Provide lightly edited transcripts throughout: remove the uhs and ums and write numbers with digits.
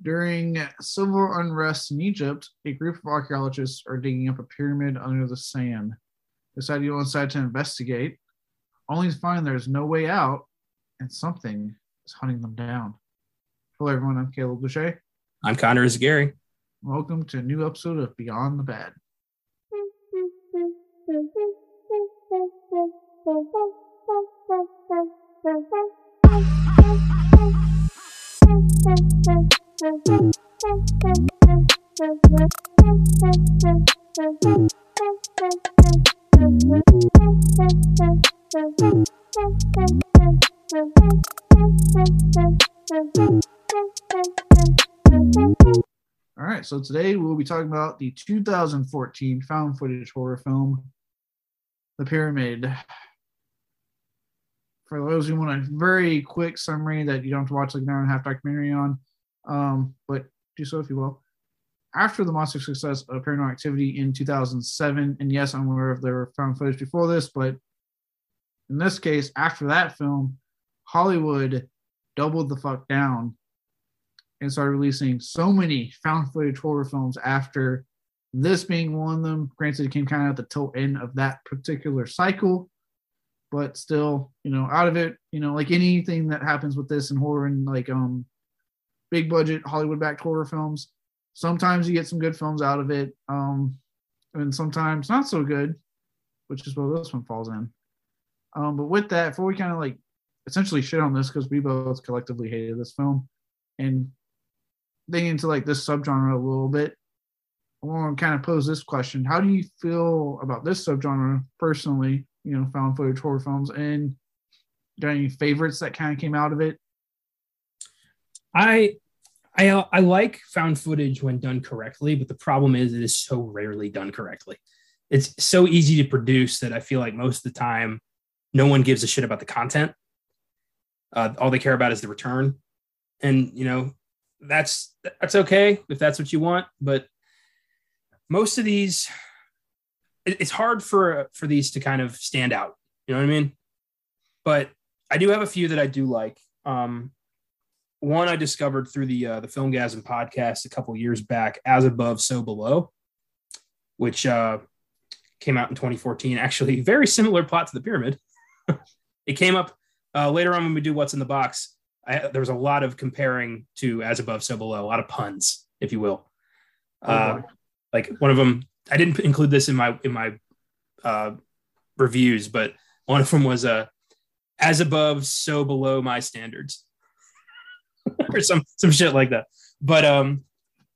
During civil unrest in Egypt, a group of archaeologists are digging up a pyramid under the sand. They decide to go inside to investigate, only to find there's no way out, and something is hunting them down. Hello, everyone. I'm Caleb Boucher. I'm Connor Isgary. Welcome to a new episode of Beyond the Bad. All right, so today we'll be talking about the 2014 found footage horror film, The Pyramid. For those who want a very quick summary that you don't have to watch like an hour and a half documentary on, but do so if you will. After the monster success of Paranormal Activity in 2007, and yes, I'm aware of there were found footage before this, but in this case, after that film, Hollywood doubled the fuck down and started releasing so many found footage horror films after this being one of them. Granted, it came kind of at the tail end of that particular cycle, but still, you know, out of it, you know, like anything that happens with this and horror and like big budget Hollywood backed horror films, sometimes you get some good films out of it, and sometimes not so good, which is where this one falls in. But with that, before we kind of like essentially shit on this, because we both collectively hated this film, and digging into like this subgenre a little bit, I want to kind of pose this question: how do you feel about this subgenre personally? You know, found footage horror films, and there any favorites that kind of came out of it? I like found footage when done correctly, but the problem is it is so rarely done correctly. It's so easy to produce that I feel like most of the time, no one gives a shit about the content. All they care about is the return, and you know that's okay if that's what you want. But most of these, it's hard for these to kind of stand out. You know what I mean? But I do have a few that I do like. One I discovered through the Filmgasm podcast a couple years back, As Above, So Below, which came out in 2014. Actually, very similar plot to The Pyramid. It came up later on when we do What's in the Box. There was a lot of comparing to As Above, So Below, a lot of puns, if you will. Like one of them, I didn't include this in my reviews, but one of them was as above, so below my standards, or some shit like that. But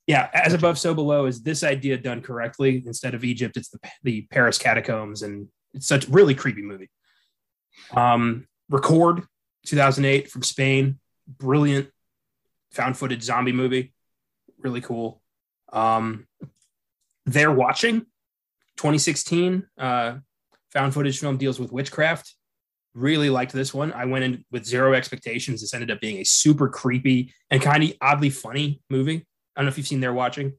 yeah, as above, so below is this idea done correctly. Instead of Egypt, it's the Paris catacombs, and it's such a really creepy movie. Record 2008 from Spain, brilliant found footage zombie movie, really cool. They're Watching, 2016, found footage film deals with witchcraft. Really liked this one. I went in with zero expectations. This ended up being a super creepy and kind of oddly funny movie. I don't know if you've seen They're Watching.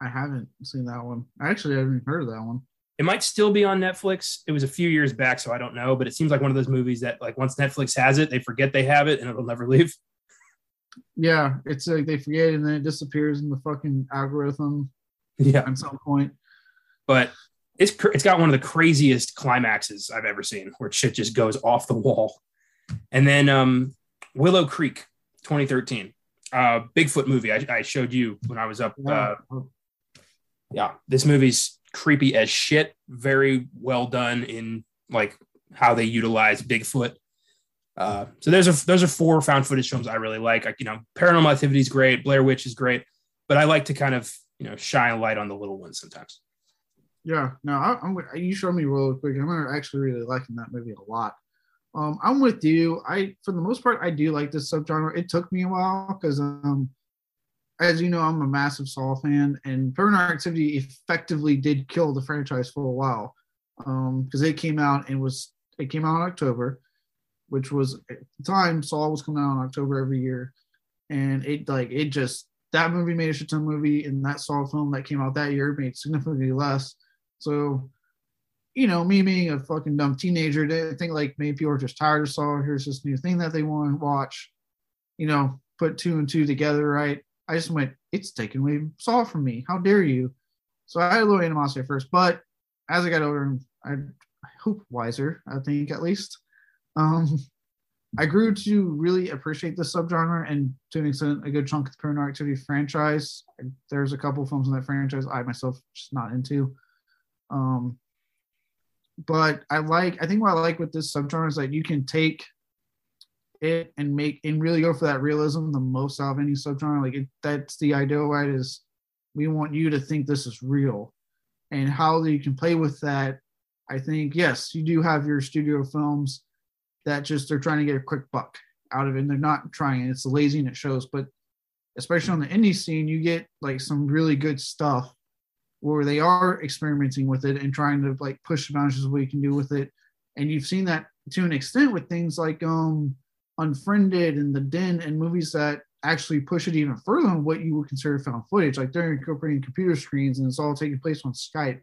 I haven't seen that one. I haven't heard of that one. It might still be on Netflix. It was a few years back, so I don't know. But it seems like one of those movies that, like, once Netflix has it, they forget they have it, and it'll never leave. Yeah, it's like they forget, and then it disappears in the fucking algorithm. Yeah, at some point. But it's got one of the craziest climaxes I've ever seen, where shit just goes off the wall. And then Willow Creek, 2013, Bigfoot movie. I showed you when I was up. Yeah, this movie's creepy as shit. Very well done in like how they utilize Bigfoot. So those are four found footage films I really like. You know, Paranormal Activity is great. Blair Witch is great, but I like to kind of, you know, shine a light on the little ones sometimes. Yeah, no, you showed me real quick. I'm actually really liking that movie a lot. I'm with you. For the most part, I do like this subgenre. It took me a while because, as you know, I'm a massive Saw fan, and Paranormal Activity effectively did kill the franchise for a while because it came out in October, which was at the time Saw was coming out in October every year, and that movie made a shit ton of movie, and that Saw film that came out that year made significantly less. So, you know, me being a fucking dumb teenager, I think like maybe people are just tired of Saw. Here's this new thing that they want to watch. You know, put two and two together, right? I just went, it's taken away Saw from me. How dare you? So I had a little animosity at first, but as I got older, I hope wiser, I think at least, I grew to really appreciate this subgenre and to an extent a good chunk of the Paranormal Activity franchise. There's a couple films in that franchise I myself just not into. But I think what I like with this subgenre is that you can take it and really go for that realism the most out of any subgenre. That's the ideal, right? Is we want you to think this is real, and how you can play with that. I think, yes, you do have your studio films that just they're trying to get a quick buck out of it, and they're not trying, and it's lazy and it shows. But especially on the indie scene, you get like some really good stuff where they are experimenting with it and trying to like push the boundaries of what you can do with it. And you've seen that to an extent with things like Unfriended and The Den, and movies that actually push it even further on what you would consider found footage. Like they're incorporating computer screens, and it's all taking place on Skype.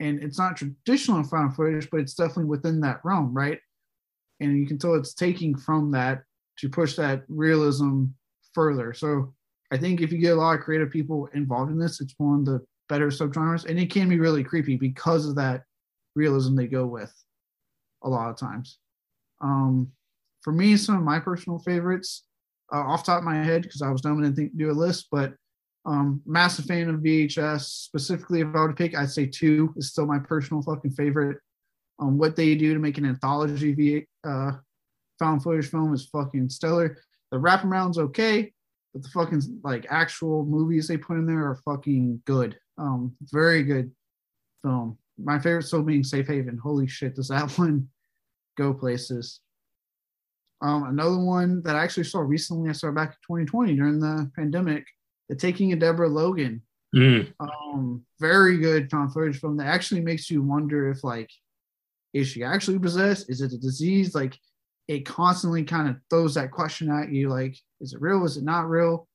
And it's not traditional found footage, but it's definitely within that realm, right? And you can tell it's taking from that to push that realism further. So I think if you get a lot of creative people involved in this, it's one of the better subgenres. And it can be really creepy because of that realism they go with a lot of times. For me, some of my personal favorites, off the top of my head, because I was dumb and didn't do a list, but massive fan of VHS. Specifically, if I were to pick, I'd say 2 is still my personal fucking favorite. What they do to make an anthology found footage film is fucking stellar. The wraparound's okay, but the fucking like actual movies they put in there are fucking good. Very good film. My favorite still being Safe Haven. Holy shit, does that one go places? Another one that I actually saw recently, I saw back in 2020 during the pandemic, The Taking of Deborah Logan. Very good found footage film that actually makes you wonder if like, is she actually possessed? Is it a disease? Like, it constantly kind of throws that question at you. Like, is it real? Is it not real?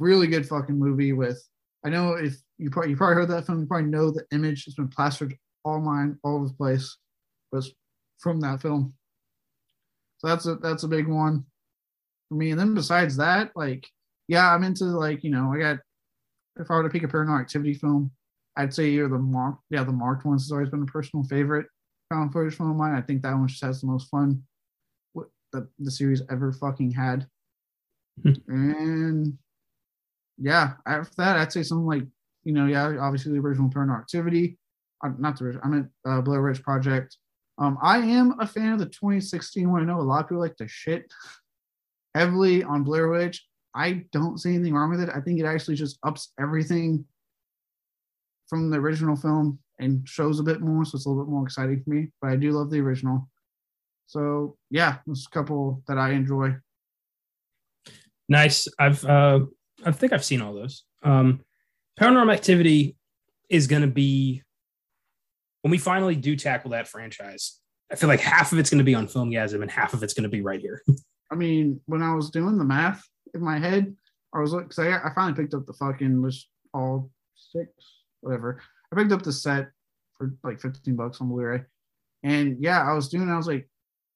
Really good fucking movie with, I know if you probably heard that film, you probably know the image has been plastered all over the place was from that film. So that's a big one for me. And then besides that, like, yeah, I'm into like, you know, if I were to pick a Paranormal Activity film, I'd say either The Marked Ones has always been a personal favorite found footage film of mine. I think that one just has the most fun the series ever fucking had. And yeah, after that, I'd say something like, you know, yeah, obviously the original Paranormal Activity. Blair Witch Project. I am a fan of the 2016 one. I know a lot of people like to shit heavily on Blair Witch. I don't see anything wrong with it. I think it actually just ups everything from the original film and shows a bit more, so it's a little bit more exciting for me, but I do love the original. So yeah, there's a couple that I enjoy. Nice. I think I've seen all those. Paranormal Activity is going to be, when we finally do tackle that franchise, I feel like half of it's going to be on Filmgasm and half of it's going to be right here. I mean, when I was doing the math in my head, I finally picked up the fucking list, all 6, whatever. I picked up the set for like $15 on Blu-ray. And yeah, I was like,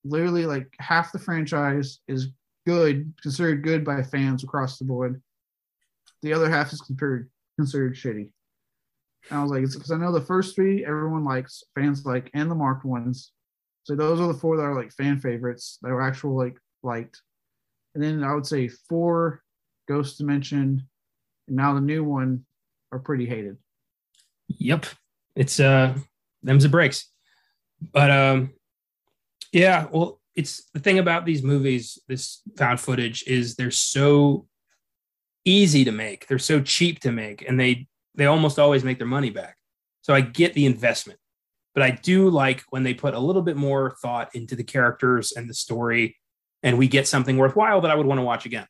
literally like half the franchise is good, considered good by fans across the board. The other half is considered shitty. And I was like, it's because I know the first 3 everyone likes, fans like, and the Marked Ones. So those are the 4 that are like fan favorites that were actual like liked. And then I would say 4, Ghost Dimension, and now the new one are pretty hated. Yep. It's them's the breaks. But yeah, well, it's the thing about these movies, this found footage, is they're so easy to make, they're so cheap to make, and they almost always make their money back. So I get the investment. But I do like when they put a little bit more thought into the characters and the story, and we get something worthwhile that I would want to watch again.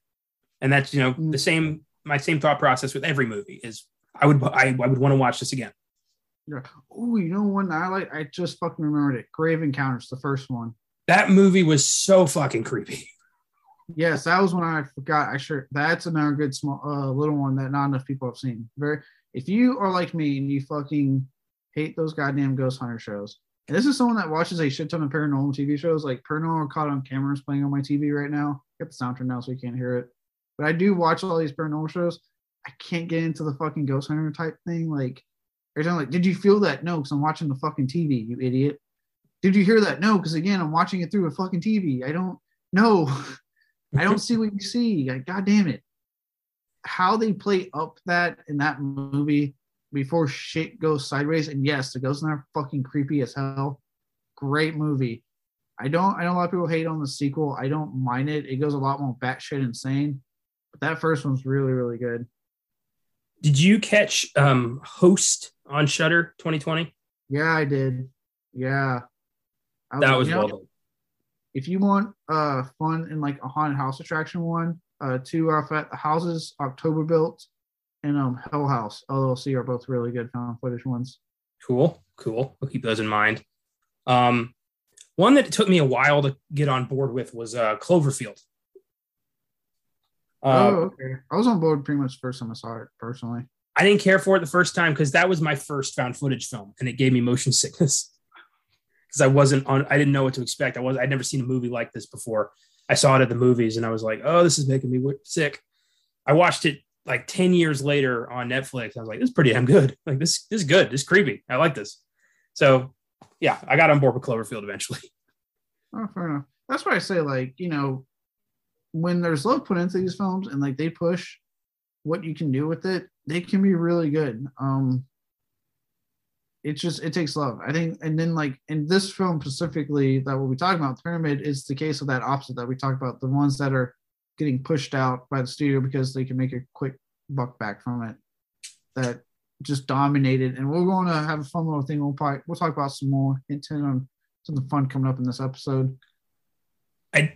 And that's, you know, my same thought process with every movie is I would want to watch this again. Yeah. Oh, you know one I like? I just fucking remembered it. Grave Encounters, the first one. That movie was so fucking creepy. Yes, that was one I forgot. That's another good small little one that not enough people have seen. If you are like me and you fucking hate those goddamn ghost hunter shows, and this is someone that watches a shit ton of paranormal TV shows, like Paranormal Caught on Camera is playing on my TV right now. Get the soundtrack now so you can't hear it. But I do watch all these paranormal shows. I can't get into the fucking ghost hunter type thing. Like, every time, like, did you feel that? No, because I'm watching the fucking TV, you idiot. Did you hear that? No, because again, I'm watching it through a fucking TV. I don't know. I don't see what you see. Like, God damn it. How they play up that in that movie before shit goes sideways. And yes, the ghosts are fucking creepy as hell. Great movie. I know a lot of people hate on the sequel. I don't mind it. It goes a lot more batshit insane. But that first one's really, really good. Did you catch Host on Shudder 2020? Yeah, I did. Yeah. That was well done. If you want fun in like a haunted house attraction one, two houses, October Built and Hell House LLC are both really good found footage ones. Cool. We'll keep those in mind. One that it took me a while to get on board with was Cloverfield. Okay. I was on board pretty much the first time I saw it, personally. I didn't care for it the first time because that was my first found footage film, and it gave me motion sickness because I didn't know what to expect. I'd never seen a movie like this before. I saw it at the movies, and I was like, oh, this is making me sick. I watched it like 10 years later on Netflix. I was like, this is pretty damn good. Like, this is good. This is creepy. I like this. So, yeah, I got on board with Cloverfield eventually. Oh, fair enough. That's why I say, like, you know, when there's love put into these films and like they push what you can do with it, they can be really good. It's just, it takes love, I think. And then like in this film specifically that we'll be talking about, The Pyramid, is the case of that opposite that we talked about, the ones that are getting pushed out by the studio because they can make a quick buck back from it, that just dominated. And we're going to have a fun little thing. We'll talk about some more intent on something fun coming up in this episode.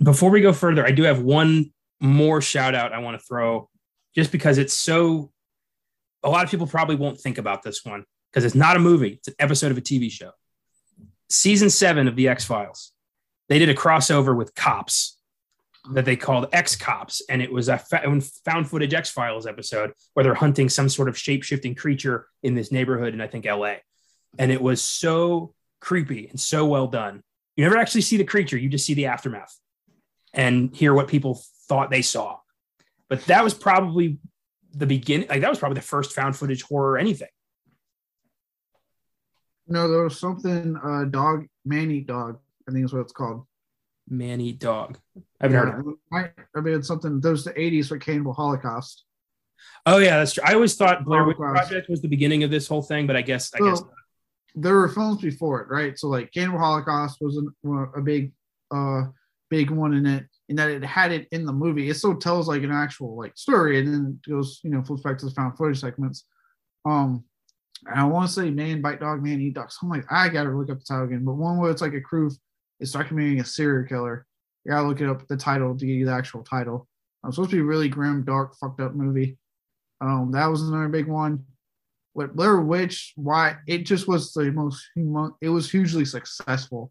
Before we go further, I do have one more shout out I want to throw, just because it's so, a lot of people probably won't think about this one because it's not a movie. It's an episode of a TV show. Season 7 of The X-Files. They did a crossover with Cops that they called X-Cops. And it was a found footage X-Files episode where they're hunting some sort of shape-shifting creature in this neighborhood in, I think, LA. And it was so creepy and so well done. You never actually see the creature. You just see the aftermath and hear what people thought they saw. But that was probably the beginning. Like, that was probably the first found footage horror or anything. No, there was something, Man-Eat Dog, I think is what it's called. Man-Eat Dog. I haven't heard of it. I mean, it's something, those the 80s for Cannibal Holocaust. Oh, yeah, that's true. I always thought Blair Witch Project was the beginning of this whole thing, but I guess not. There were films before it, right? So, like, Cannibal Holocaust was a big one in it, in that it had it in the movie. It still tells like an actual like story, and then it goes, you know, flips back to the found footage segments. And I want to say Man Bite Dog, Man Eat Dog. So I'm like, I gotta look up the title again. But one where it's like a crew is documenting a serial killer. You gotta look it up, the title, to get you the actual title. It's supposed to be a really grim, dark, fucked up movie. That was another big one. With Blair Witch, it was hugely successful.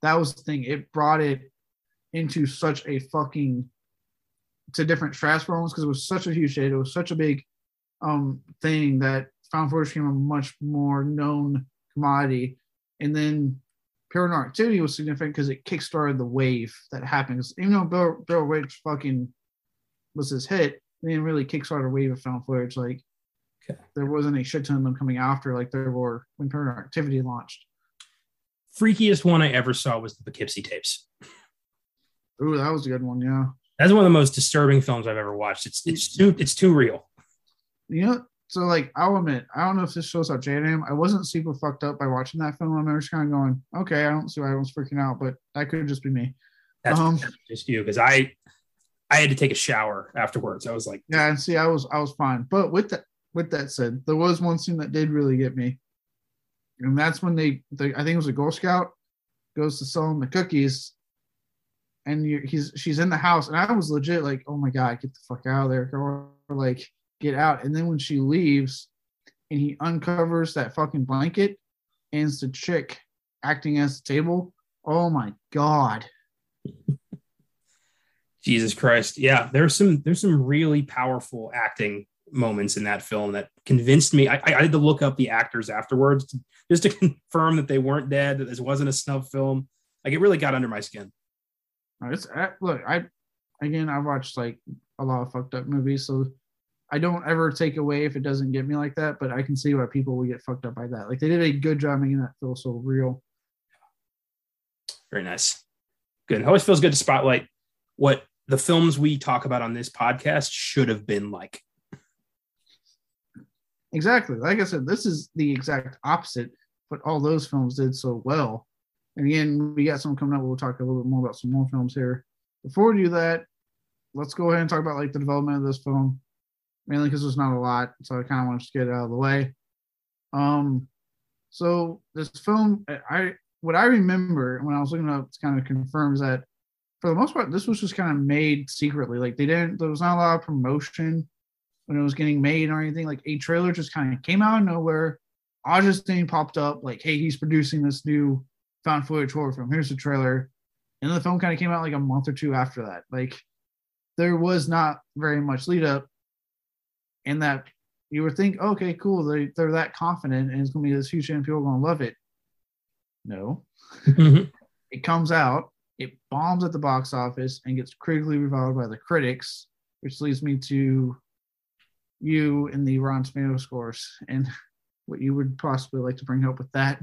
That was the thing. It brought it into such a fucking, to different transforms, because it was such a huge hit. It was such a big thing that found footage became a much more known commodity. And then Paranormal Activity was significant because it kickstarted the wave that happens. Even though Blair Witch fucking was his hit, they didn't really kickstart a wave of found footage. Like, there wasn't a shit ton of them coming after, like there were when Paranormal Activity launched. Freakiest one I ever saw was the Poughkeepsie Tapes. Ooh, that was a good one, yeah. That's one of the most disturbing films I've ever watched. It's too real. You know, so like, I'll admit, I don't know if this shows up J&M. I wasn't super fucked up by watching that film. I remember just kind of going, okay, I don't see why everyone's freaking out, but that could just be me. That's just you, because I had to take a shower afterwards. I was like, yeah, and see, I was fine. But with that said, there was one scene that did really get me. And that's when I think it was a Girl Scout, goes to sell him the cookies. And she's in the house. And I was legit like, oh, my God, get the fuck out of there, girl. Like, get out. And then when she leaves and he uncovers that fucking blanket and it's the chick acting as the table. Oh, my God. Jesus Christ. Yeah, there's some really powerful acting moments in that film that convinced me. I had to look up the actors afterwards just to confirm that they weren't dead, that this wasn't a snub film. Like, it really got under my skin. Look, I again, I've watched like a lot of fucked up movies, so I don't ever take away if it doesn't get me like that, but I can see why people would get fucked up by that. Like, they did a good job making that feel so real. Very nice. Good. It always feels good to spotlight what the films we talk about on this podcast should have been like. Exactly. Like I said, this is the exact opposite, but all those films did so well. And again, we got some coming up. We'll talk a little bit more about some more films here. Before we do that, let's go ahead and talk about like the development of this film. Mainly because there's not a lot, so I kind of want to get it out of the way. So this film, what I remember when I was looking it up, kind of confirms that for the most part, this was just kind of made secretly. Like, there was not a lot of promotion when it was getting made or anything. Like, a trailer just kind of came out of nowhere. Aja's thing popped up, like, hey, he's producing this new found footage horror film. Here's the trailer. And the film kind of came out like a month or two after that. Like, there was not very much lead up. And that you would think, okay, cool, they're that confident and it's going to be this huge and people are going to love it. No. It comes out, it bombs at the box office and gets critically reviled by the critics, which leads me to you and the Rotten Tomatoes scores and what you would possibly like to bring up with that.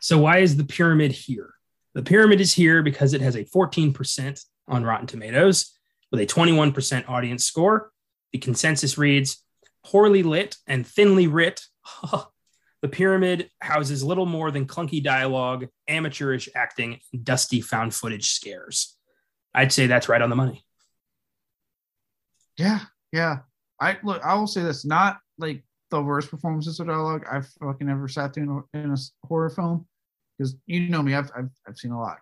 So why is The Pyramid here? The Pyramid is here because it has a 14% on Rotten Tomatoes with a 21% audience score. The consensus reads, poorly lit and thinly writ, The Pyramid houses little more than clunky dialogue, amateurish acting, and dusty found footage scares. I'd say that's right on the money. Yeah. I will say that's not like the worst performances of dialogue I've fucking ever sat through in a horror film. Because you know me, I've seen a lot.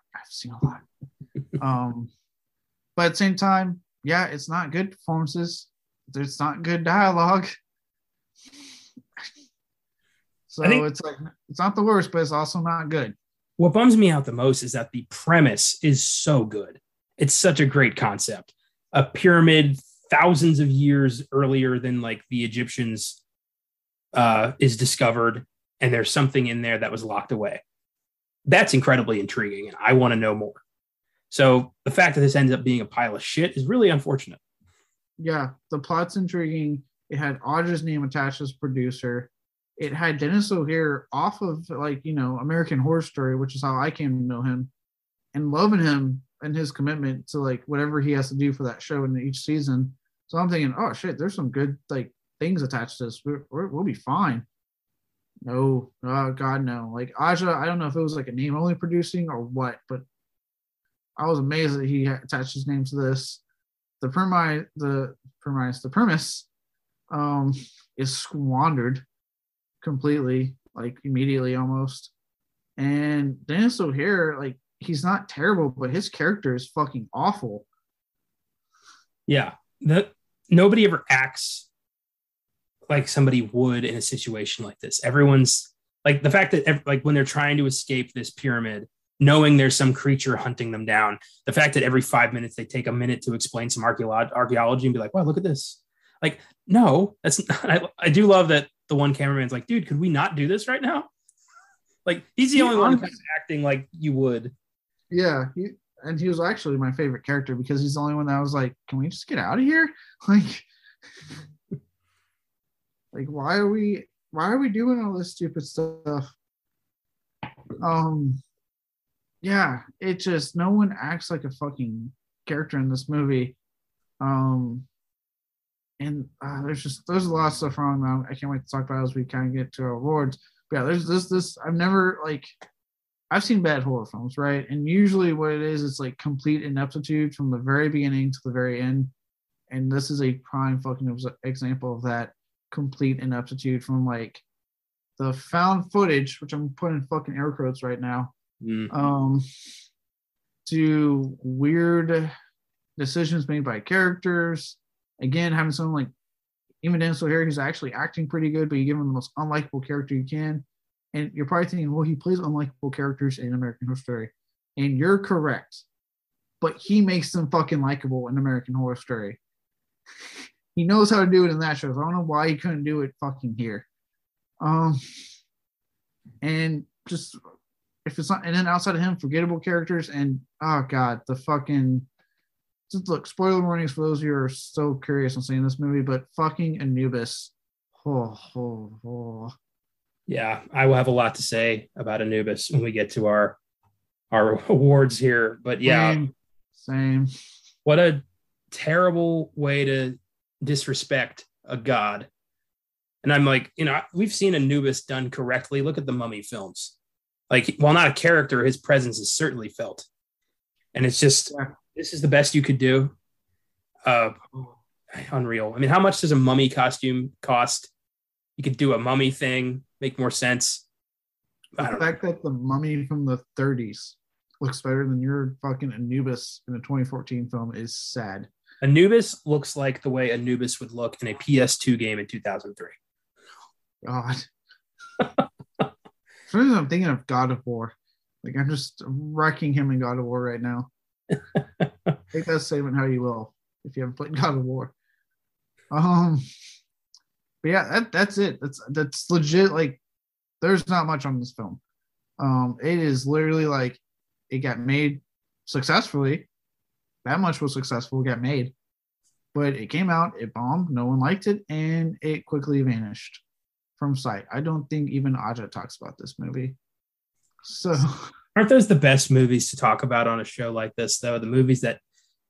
But at the same time, yeah, it's not good performances. It's not good dialogue. So it's like, it's not the worst, but it's also not good. What bums me out the most is that the premise is so good. It's such a great concept. A pyramid thousands of years earlier than like the Egyptians is discovered. And there's something in there that was locked away. That's incredibly intriguing. And I want to know more. So the fact that this ends up being a pile of shit is really unfortunate. Yeah, the plot's intriguing. It had Aja's name attached as producer. It had Dennis O'Hare off of, like, you know, American Horror Story, which is how I came to know him, and loving him and his commitment to, like, whatever he has to do for that show in each season. So I'm thinking, oh, shit, there's some good, like, things attached to this. We'll be fine. No. Oh, God, no. Like, Aja, I don't know if it was, like, a name-only producing or what, but I was amazed that he attached his name to this. The premise is squandered completely, like immediately almost. And Dennis O'Hare, like, he's not terrible, but his character is fucking awful. Yeah. Nobody ever acts like somebody would in a situation like this. Everyone's like, the fact that like when they're trying to escape this pyramid, knowing there's some creature hunting them down. The fact that every 5 minutes they take a minute to explain some archaeology and be like, wow, look at this. Like, no, that's not, I do love that the one cameraman's like, dude, could we not do this right now? Like, he's the only one who's acting like you would. Yeah, he was actually my favorite character because he's the only one that was like, can we just get out of here? Like, like, why are we doing all this stupid stuff? Yeah, it just, no one acts like a fucking character in this movie. There's a lot of stuff wrong now. I can't wait to talk about it as we kind of get to our awards. But yeah, there's this, I've seen bad horror films, right? And usually what it is, it's like complete ineptitude from the very beginning to the very end. And this is a prime fucking example of that complete ineptitude from like the found footage, which I'm putting fucking air quotes right now. To weird decisions made by characters. Again, having someone like even Dennis O'Hare, who's actually acting pretty good, but you give him the most unlikable character you can. And you're probably thinking, well, he plays unlikable characters in American Horror Story. And you're correct. But he makes them fucking likable in American Horror Story. He knows how to do it in that show. So I don't know why he couldn't do it fucking here. And just... If it's not, and then outside of him, forgettable characters, and oh god, the fucking look, spoiler warnings for those who are so curious on seeing this movie, but fucking Anubis. Yeah, I will have a lot to say about Anubis when we get to our awards here. But yeah. Same. What a terrible way to disrespect a god. And I'm like, you know, we've seen Anubis done correctly. Look at the Mummy films. Like, while not a character, his presence is certainly felt. And it's just, this is the best you could do. Unreal. I mean, how much does a mummy costume cost? You could do a mummy thing, make more sense. The fact that the mummy from the 30s looks better than your fucking Anubis in a 2014 film is sad. Anubis looks like the way Anubis would look in a PS2 game in 2003. God. Sometimes I'm thinking of God of War. Like, I'm just wrecking him in God of War right now. Take that statement how you will if you haven't played God of War. But yeah, that's it. That's legit. Like, there's not much on this film. It is literally like it got made successfully. That much was successful, got made. But it came out, it bombed, no one liked it, and it quickly vanished from sight. I don't think even Aja talks about this movie. So, aren't those the best movies to talk about on a show like this, though? The movies that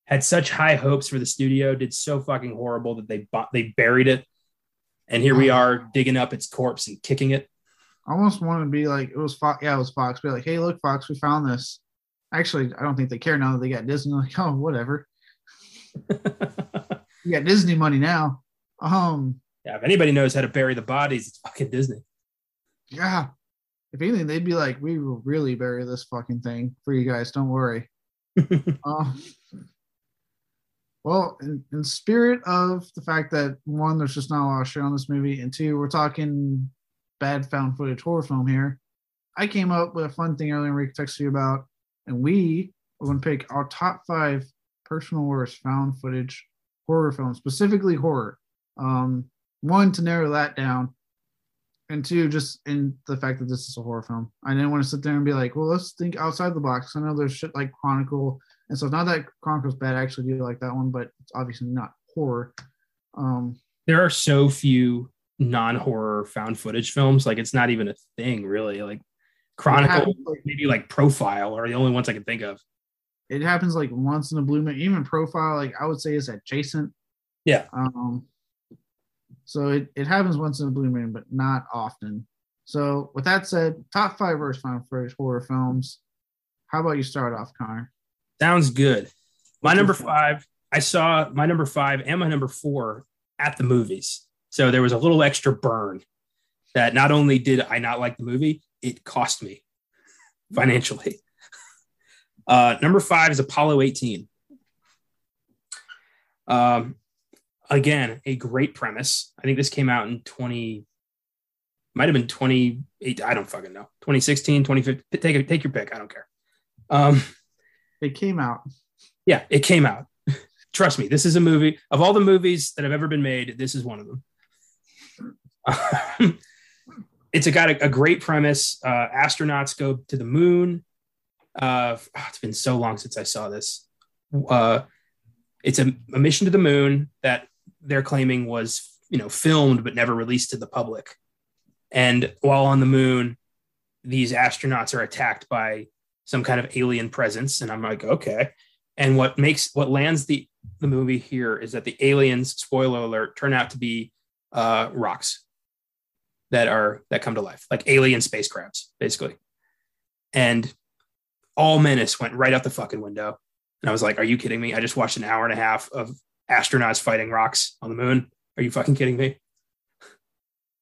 had such high hopes for the studio did so fucking horrible that they buried it. And here we are digging up its corpse and kicking it. I almost want to be like, it was Fox. Be like, hey, look, Fox, we found this. Actually, I don't think they care now that they got Disney. Like, oh, whatever. You got Disney money now. Yeah, if anybody knows how to bury the bodies, it's fucking Disney. Yeah. If anything, they'd be like, we will really bury this fucking thing for you guys. Don't worry. Well, in spirit of the fact that, one, there's just not a lot of shit on this movie, and two, we're talking bad found footage horror film here, I came up with a fun thing earlier we texted you about. And we are going to pick our top 5 personal worst found footage horror films, specifically horror. One, to narrow that down. And two, just in the fact that this is a horror film. I didn't want to sit there and be like, well, let's think outside the box. I know there's shit like Chronicle. And so not that Chronicle's bad. I actually do like that one, but it's obviously not horror. There are so few non-horror found footage films. Like, it's not even a thing, really. Like, Chronicle, maybe like Profile are the only ones I can think of. It happens like once in a blue moon. Even Profile, like I would say, is adjacent. Yeah. So it happens once in a blue moon, but not often. So with that said, top 5 worst found footage horror films. How about you start off, Connor? Sounds good. My number 5, I saw my number 5 and my number 4 at the movies. So there was a little extra burn that not only did I not like the movie, it cost me financially. Number 5 is Apollo 18. Again, a great premise. I think this came out in 28. I don't fucking know. 2016, 2015. Take your pick. I don't care. It came out. Yeah, it came out. Trust me, this is a movie. Of all the movies that have ever been made, this is one of them. It's got a great premise. Astronauts go to the moon. It's been so long since I saw this. It's a mission to the moon that they're claiming was, you know, filmed but never released to the public. And while on the moon, these astronauts are attacked by some kind of alien presence. And I'm like, okay. And what lands the movie here is that the aliens, spoiler alert, turn out to be rocks that come to life, like alien spacecrafts, basically. And all menace went right out the fucking window. And I was like, are you kidding me? I just watched an hour and a half of astronauts fighting rocks on the moon. Are you fucking kidding me?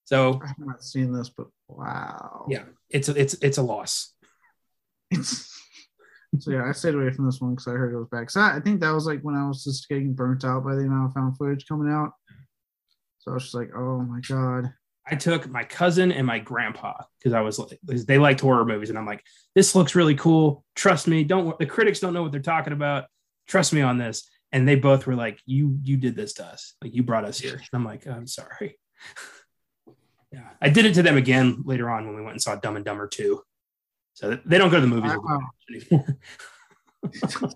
So I've not seen this, but wow. Yeah, it's a loss. So yeah, I stayed away from this one because I heard it was bad. So I think that was like when I was just getting burnt out by the amount of found footage coming out. So I was just like, oh my God. I took my cousin and my grandpa because I was like, they liked horror movies. And I'm like, this looks really cool. Trust me. The critics don't know what they're talking about. Trust me on this. And they both were like, you did this to us. Like, you brought us here. And I'm like, I'm sorry. Yeah. I did it to them again later on when we went and saw Dumb and Dumber 2. So they don't go to the movies anymore.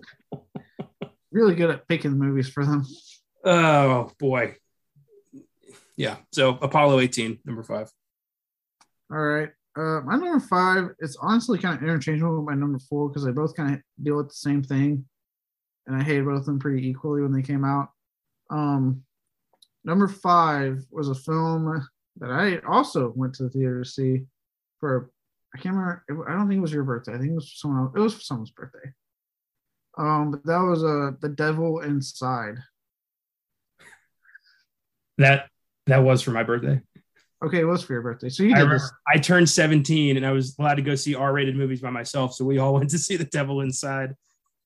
really good at picking the movies for them. Oh, boy. Yeah. So Apollo 18, number 5. All right. My number 5 is honestly kind of interchangeable with my number 4 because they both kind of deal with the same thing. And I hated both of them pretty equally when they came out. Number 5 was a film that I also went to the theater to see for, I can't remember, I don't think it was your birthday. I think it was for someone else. It was for someone's birthday. But that was The Devil Inside. That was for my birthday. Okay, it was for your birthday. So you did this. I turned 17 and I was allowed to go see R-rated movies by myself. So we all went to see The Devil Inside.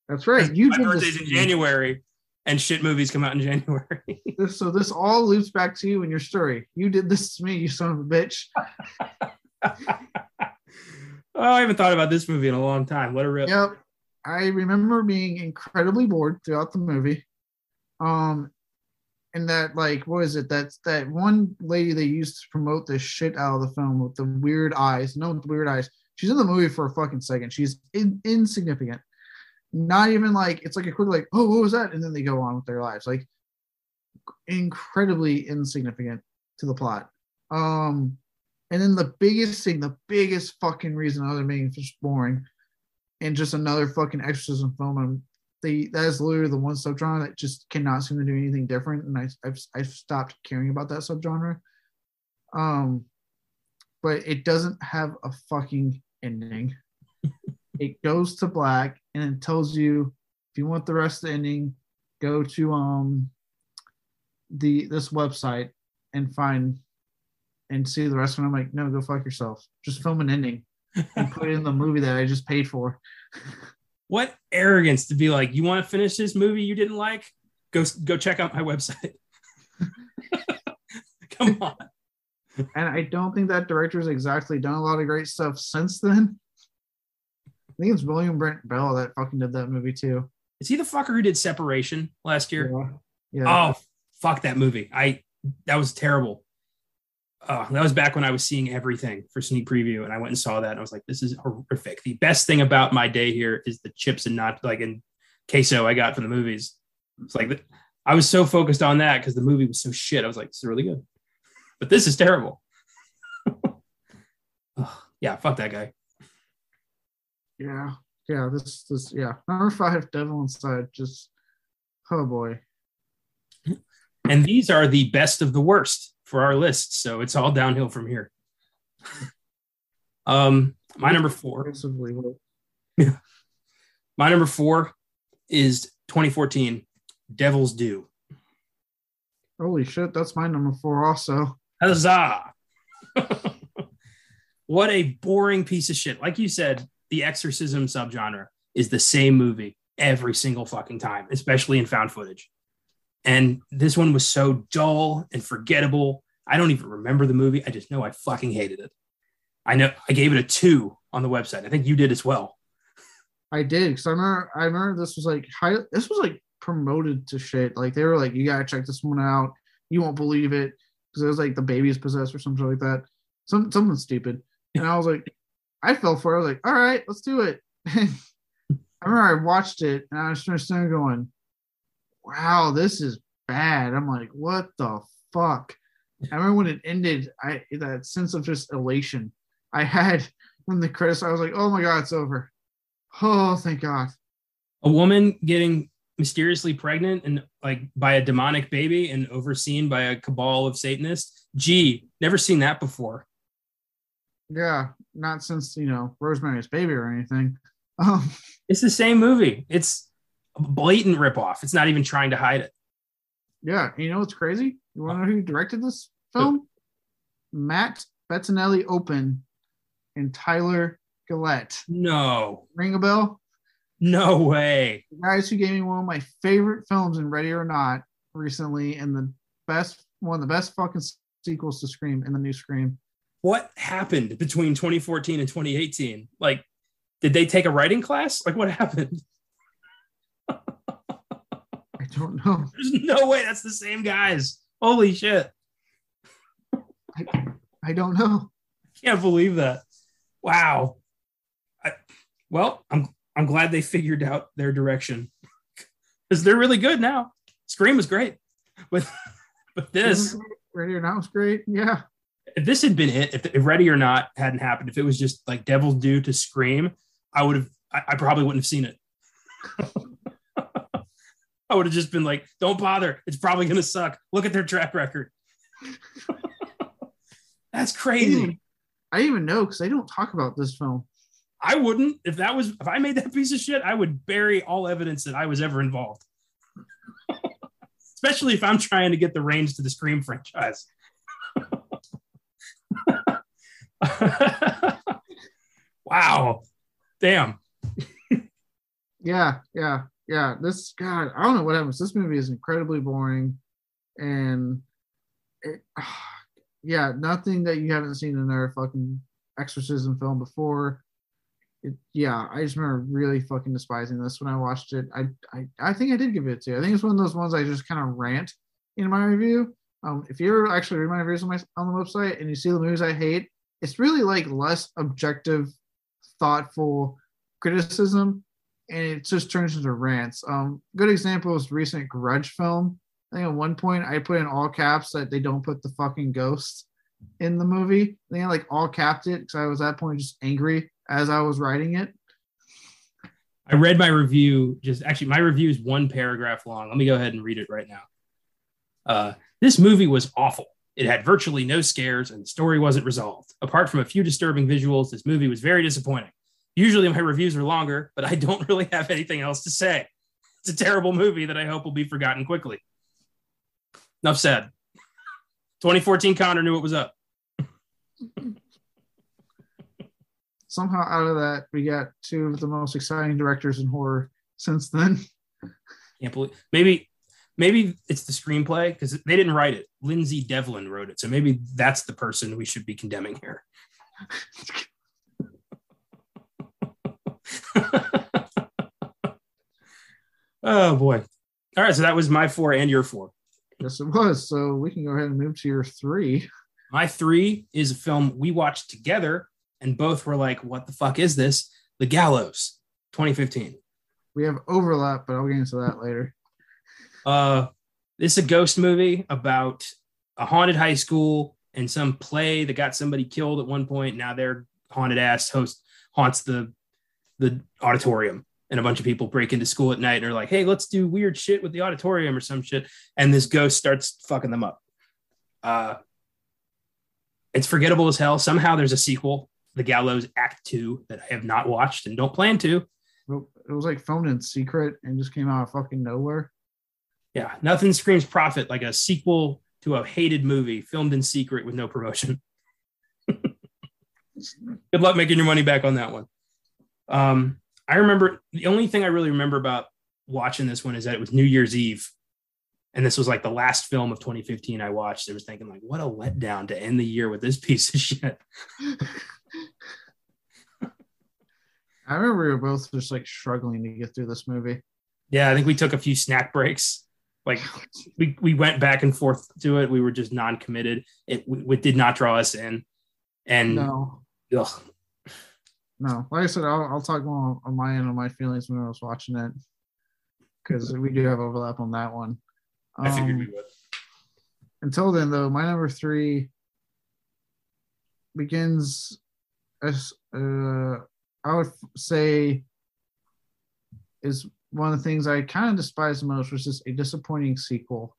That's right. You my did birthday's this in January, and shit movies come out in January. So this all loops back to you and your story. You did this to me, you son of a bitch. Oh, I haven't thought about this movie in a long time. What a rip. Yep. I remember being incredibly bored throughout the movie. And that, like, what is it? That's that one lady they used to promote this shit out of the film with the weird eyes. No, with the weird eyes. She's in the movie for a fucking second. She's insignificant. Not even like, it's like a quick, like, oh, what was that? And then they go on with their lives. Like, incredibly insignificant to the plot. And then the biggest thing, the biggest fucking reason other than being just boring. And just another fucking exorcism film. And that is literally the one subgenre that just cannot seem to do anything different. And I've stopped caring about that subgenre. But it doesn't have a fucking ending. It goes to black and it tells you if you want the rest of the ending, go to this website and find and see the rest of it. I'm like, no, go fuck yourself. Just film an ending. And put it in the movie that I just paid for. What arrogance to be like, you want to finish this movie you didn't like? Go check out my website. Come on. And I don't think that director's exactly done a lot of great stuff since then. I think it's William Brent Bell that fucking did that movie too. Is he the fucker who did Separation last year? Yeah. Oh, fuck that movie. That was terrible. That was back when I was seeing everything for sneak preview, and I went and saw that, and I was like, "This is horrific." The best thing about my day here is the chips and not like in queso I got from the movies. It's like I was so focused on that because the movie was so shit. I was like, "This is really good," but this is terrible. Yeah, fuck that guy. Yeah. This yeah. Number 5, Devil Inside. Just oh boy. And these are the best of the worst for our list, so it's all downhill from here. My number 4. My number 4 is 2014, Devil's Due. Holy shit, that's my number 4 also. Huzzah! What a boring piece of shit. Like you said, the exorcism subgenre is the same movie every single fucking time, especially in found footage. And this one was so dull and forgettable. I don't even remember the movie. I just know I fucking hated it. I know I gave it a 2 on the website. I think you did as well. I did because I remember this was like this was like promoted to shit. Like they were like, you gotta check this one out. You won't believe it because it was like the baby is possessed or something like that. Something stupid. And I was like, I fell for it. I was like, all right, let's do it. I remember I watched it and I was just going, wow, this is bad. I'm like, what the fuck? I remember when it ended, that sense of just elation I had when the credits, I was like, oh my God, it's over. Oh, thank God. A woman getting mysteriously pregnant and like by a demonic baby and overseen by a cabal of Satanists. Gee, never seen that before. Yeah, not since, Rosemary's Baby or anything. It's the same movie. It's blatant ripoff. It's not even trying to hide it. Yeah, you know what's crazy? You want to know who directed this film? Matt Bettinelli Open and Tyler Gillette. No. Ring a bell? No way. The guys who gave me one of my favorite films in Ready or Not recently, and one of the best fucking sequels to Scream in the new Scream. What happened between 2014 and 2018? Like, did they take a writing class? Like, what happened? I don't know. There's no way that's the same guys. Holy shit. I don't know. I can't believe that. Wow. I'm glad they figured out their direction. because they're really good now. Scream was great, but this Ready or Not was great. Yeah, if this had been it, if Ready or Not hadn't happened, if it was just like Devil's Due to Scream, I probably wouldn't have seen it. I would have just been like, don't bother. It's probably going to suck. Look at their track record. That's crazy. I didn't even know because they don't talk about this film. I wouldn't. If I made that piece of shit, I would bury all evidence that I was ever involved. Especially if I'm trying to get the reins to the Scream franchise. Wow. Damn. Yeah. This, God, I don't know what happens. This movie is incredibly boring. And nothing that you haven't seen in another fucking exorcism film before. I just remember really fucking despising this when I watched it. I think I did give it a 2. I think it's one of those ones I just kind of rant in my review. If you ever actually read my reviews on the website and you see the movies I hate, it's really like less objective, thoughtful criticism, and it just turns into rants. Good example is recent Grudge film. I think at one point I put in all caps that they don't put the fucking ghost in the movie. I think I all capped it because I was at that point just angry as I was writing it. I read my review. My review is one paragraph long. Let me go ahead and read it right now. This movie was awful. It had virtually no scares and the story wasn't resolved. Apart from a few disturbing visuals, this movie was very disappointing. Usually my reviews are longer, but I don't really have anything else to say. It's a terrible movie that I hope will be forgotten quickly. Enough said. 2014 Connor knew what was up. Somehow out of that, we got two of the most exciting directors in horror since then. Can't believe. Maybe it's the screenplay, because they didn't write it. Lindsay Devlin wrote it, so maybe that's the person we should be condemning here. Oh, boy. All right, so that was my 4 and your 4. Yes, it was. So we can go ahead and move to your 3. My 3 is a film we watched together, and both were like, what the fuck is this? The Gallows, 2015. We have overlap, but I'll get into that later. This is a ghost movie about a haunted high school and some play that got somebody killed at one point. Now their haunted ass host haunts the auditorium, and a bunch of people break into school at night and are like, hey, let's do weird shit with the auditorium or some shit. And this ghost starts fucking them up. It's forgettable as hell. Somehow there's a sequel, The Gallows Act 2, that I have not watched and don't plan to. It was like filmed in secret and just came out of fucking nowhere. Yeah, nothing screams profit like a sequel to a hated movie filmed in secret with no promotion. Good luck making your money back on that one. I remember the only thing I really remember about watching this one is that it was New Year's Eve. And this was like the last film of 2015 I watched. I was thinking, like, what a letdown to end the year with this piece of shit. I remember we were both just like struggling to get through this movie. Yeah, I think we took a few snack breaks. Like we went back and forth to it. We were just non-committed. It did not draw us in. And no. Like I said, I'll talk more on my end on my feelings when I was watching it, because we do have overlap on that one. I figured we would. Until then, though, my number 3 begins as I would say is one of the things I kind of despise the most, which is a disappointing sequel.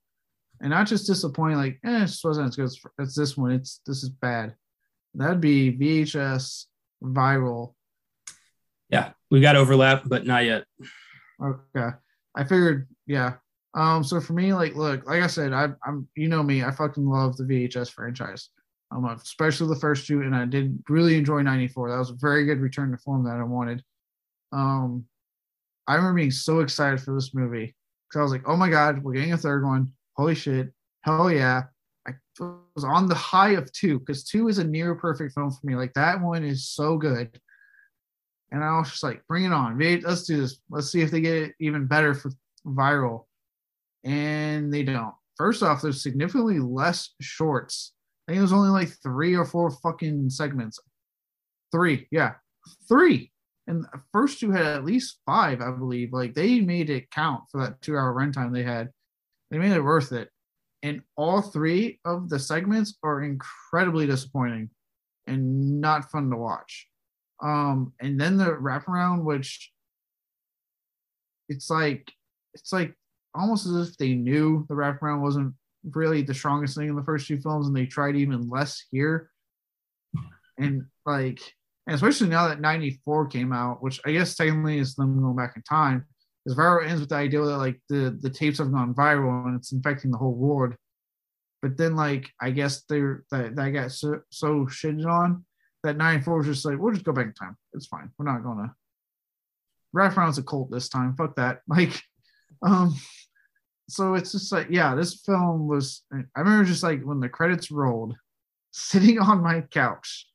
And not just disappointing, like, it just wasn't as good as this one. This is bad. That'd be VHS Viral. Yeah, we got overlap, but not yet. Okay. I figured, yeah. So for me, like I said, I'm you know me, I fucking love the VHS franchise, especially the first two, and I did really enjoy 94. That was a very good return to form that I wanted. I remember being so excited for this movie because I was like, oh my God, we're getting a third one. Holy shit. Hell yeah. I was on the high of 2 because 2 is a near perfect film for me. Like, that one is so good. And I was just like, bring it on. Let's do this. Let's see if they get it even better for Viral. And they don't. First off, there's significantly less shorts. I think it was only like 3 or 4 fucking segments. 3. and the first two had at least five, I believe. Like, they made it count for that 2 hour runtime they had. They made it worth it. And all three of the segments are incredibly disappointing and not fun to watch. And then the wraparound, which it's like almost as if they knew the wraparound wasn't really the strongest thing in the first two films, and they tried even less here. And like, and especially now that 94 came out, which I guess technically is them going back in time, because Viral ends with the idea that like the tapes have gone viral and it's infecting the whole world. But then like, I guess that got so shitted on that 94 was just like, we'll just go back in time. It's fine. We're not gonna wrap around a cult this time. Fuck that. Like, so it's just like, yeah, this film was, I remember just like when the credits rolled, sitting on my couch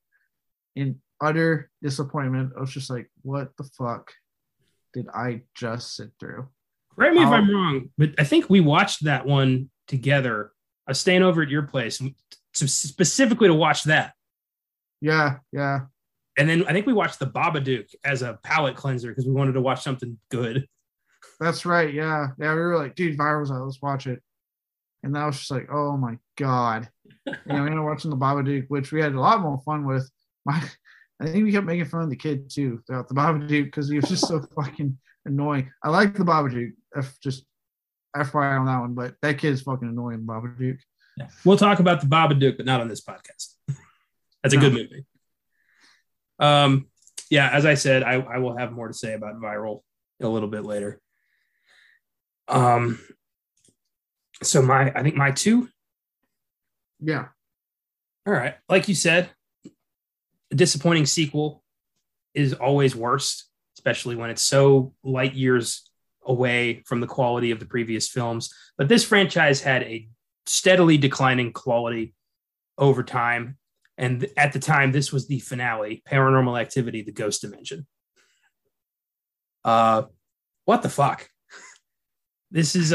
in utter disappointment. I was just like, what the fuck did I just sit through? Correct me if I'm wrong, but I think we watched that one together. I was staying over at your place specifically to watch that. Yeah. And then I think we watched The Babadook as a palate cleanser because we wanted to watch something good. That's right, yeah. Yeah, we were like, dude, Viral's out, let's watch it. And I was just like, oh my God. You know, we ended up watching The Babadook, which we had a lot more fun with. I think we kept making fun of the kid too throughout The Babadook because he was just so fucking annoying. I like The Babadook, just FYI on that one, but that kid's fucking annoying in The Babadook. Yeah. We'll talk about The Babadook, but not on this podcast. That's a good movie. Yeah, as I said, I will have more to say about Viral a little bit later. So I think my two. Yeah. All right. Like you said, a disappointing sequel is always worst, especially when it's so light years away from the quality of the previous films. But this franchise had a steadily declining quality over time. And at the time, this was the finale, Paranormal Activity: The Ghost Dimension. What the fuck? This is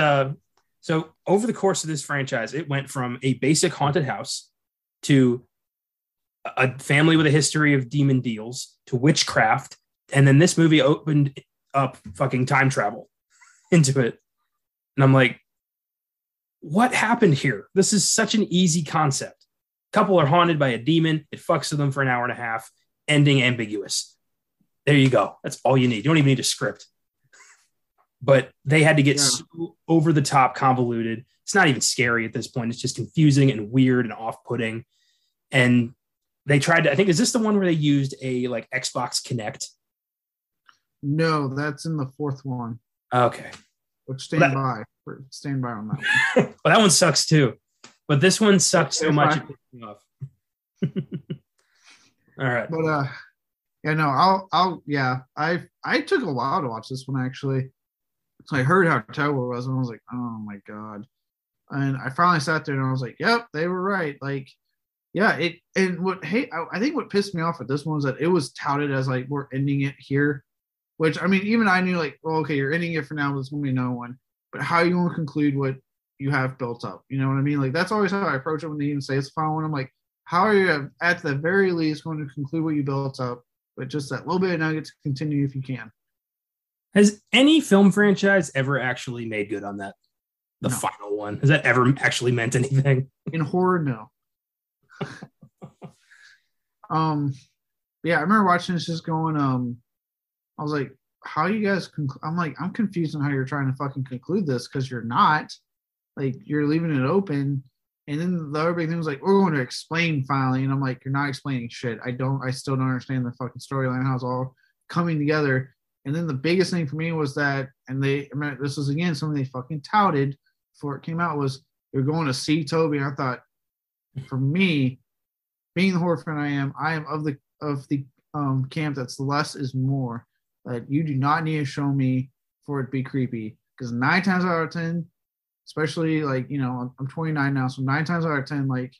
so over the course of this franchise, it went from a basic haunted house to a family with a history of demon deals to witchcraft, and then this movie opened up fucking time travel into it. And I'm like, what happened here? This is such an easy concept. Couple are haunted by a demon. It fucks with them for an hour and a half. Ending ambiguous. There you go. That's all you need. You don't even need a script. But they had to get so over the top convoluted. It's not even scary at this point. It's just confusing and weird and off-putting. And they tried to, I think, is this the one where they used a like Xbox Connect? No, that's in the fourth one. Okay. But stand by on that one. Well, that one sucks too. But this one sucked so much. All right. But yeah, no, I took a while to watch this one actually. So I heard how terrible it was, and I was like, oh my God. And I finally sat there and I was like, yep, they were right. Like, yeah, I think what pissed me off at this one was that it was touted as like, we're ending it here. Which I mean, even I knew like, well, okay, you're ending it for now, there's gonna be no one. But how are you gonna conclude what you have built up? You know what I mean? Like, that's always how I approach it when they even say it's the final one. I'm like, how are you at the very least going to conclude what you built up with just that little bit of nugget to continue if you can? Has any film franchise ever actually made good on that? The final one? Has that ever actually meant anything? In horror, no. Yeah, I remember watching this just going, I was like, how you guys, I'm like, I'm confused on how you're trying to fucking conclude this because you're not. Like, you're leaving it open. And then the other big thing was like, we're going to explain finally. And I'm like, you're not explaining shit. I still don't understand the fucking storyline, how it's all coming together. And then the biggest thing for me was that, and this was again something they fucking touted before it came out, was you're going to see Toby. And I thought, for me, being the horror fan I am of the camp that's less is more. That you do not need to show me for it to be creepy. Because 9 times out of 10, especially like, you know, I'm 29 now, so 9 times out of 10, like,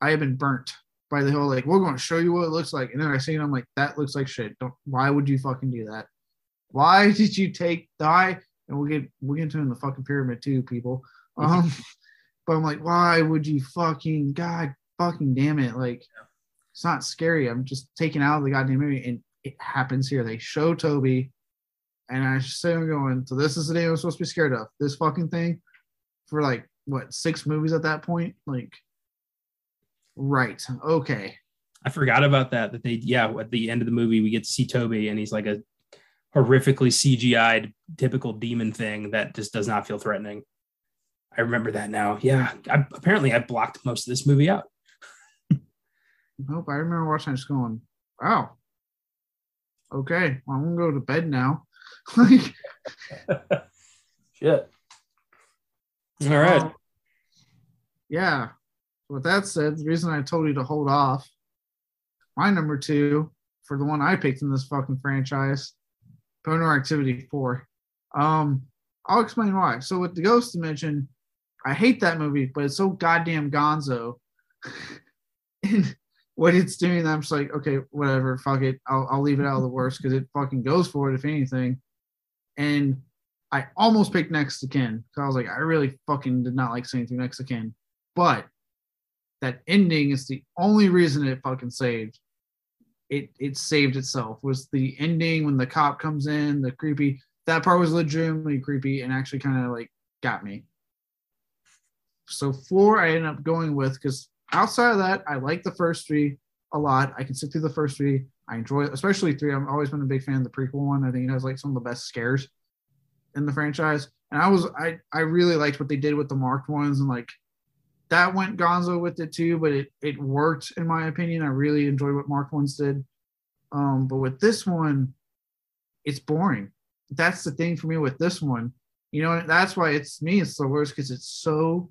I have been burnt by the whole like, we're going to show you what it looks like, and then I see it, I'm like, that looks like shit. Why would you fucking do that? Why did you die? And we'll get to in the fucking pyramid too, people. But I'm like, why would you fucking God fucking damn it? Like, it's not scary. I'm just taken out of the goddamn movie, and it happens here. They show Toby, and I just say, I'm going, so this is the day I was supposed to be scared of. This fucking thing for like, what, 6 movies at that point? Like, right. Okay. I forgot about that. That they, yeah, at the end of the movie, we get to see Toby, and he's like a horrifically CGI'd typical demon thing that just does not feel threatening. I remember that now. Yeah. Apparently, I blocked most of this movie out. Nope. I remember watching it just going, wow. Okay. Well, I'm going to go to bed now. Like, shit. All right. Yeah. With that said, the reason I told you to hold off, my number 2 for the one I picked in this fucking franchise, Paranormal Activity 4. I'll explain why. So with the Ghost Dimension, I hate that movie, but it's so goddamn gonzo. And what it's doing, I'm just like, okay, whatever, fuck it. I'll leave it out of the worst because it fucking goes for it, if anything. And I almost picked Next to Kin because I was like, I really fucking did not like seeing through Next to Kin. But that ending is the only reason it fucking saved. It saved itself, was the ending when the cop comes in, the creepy. That part was legitimately creepy and actually kind of like got me. So 4 I ended up going with because outside of that, I like the first 3 a lot. I can sit through the first 3. I enjoy it, especially 3. I've always been a big fan of the prequel one. I think it has like some of the best scares in the franchise. And I really liked what they did with the Marked Ones, and like that went gonzo with it too, but it worked in my opinion. I really enjoyed what Marked Ones did. But with this one, it's boring. That's the thing for me with this one, you know, and that's why it's the worst, because it's so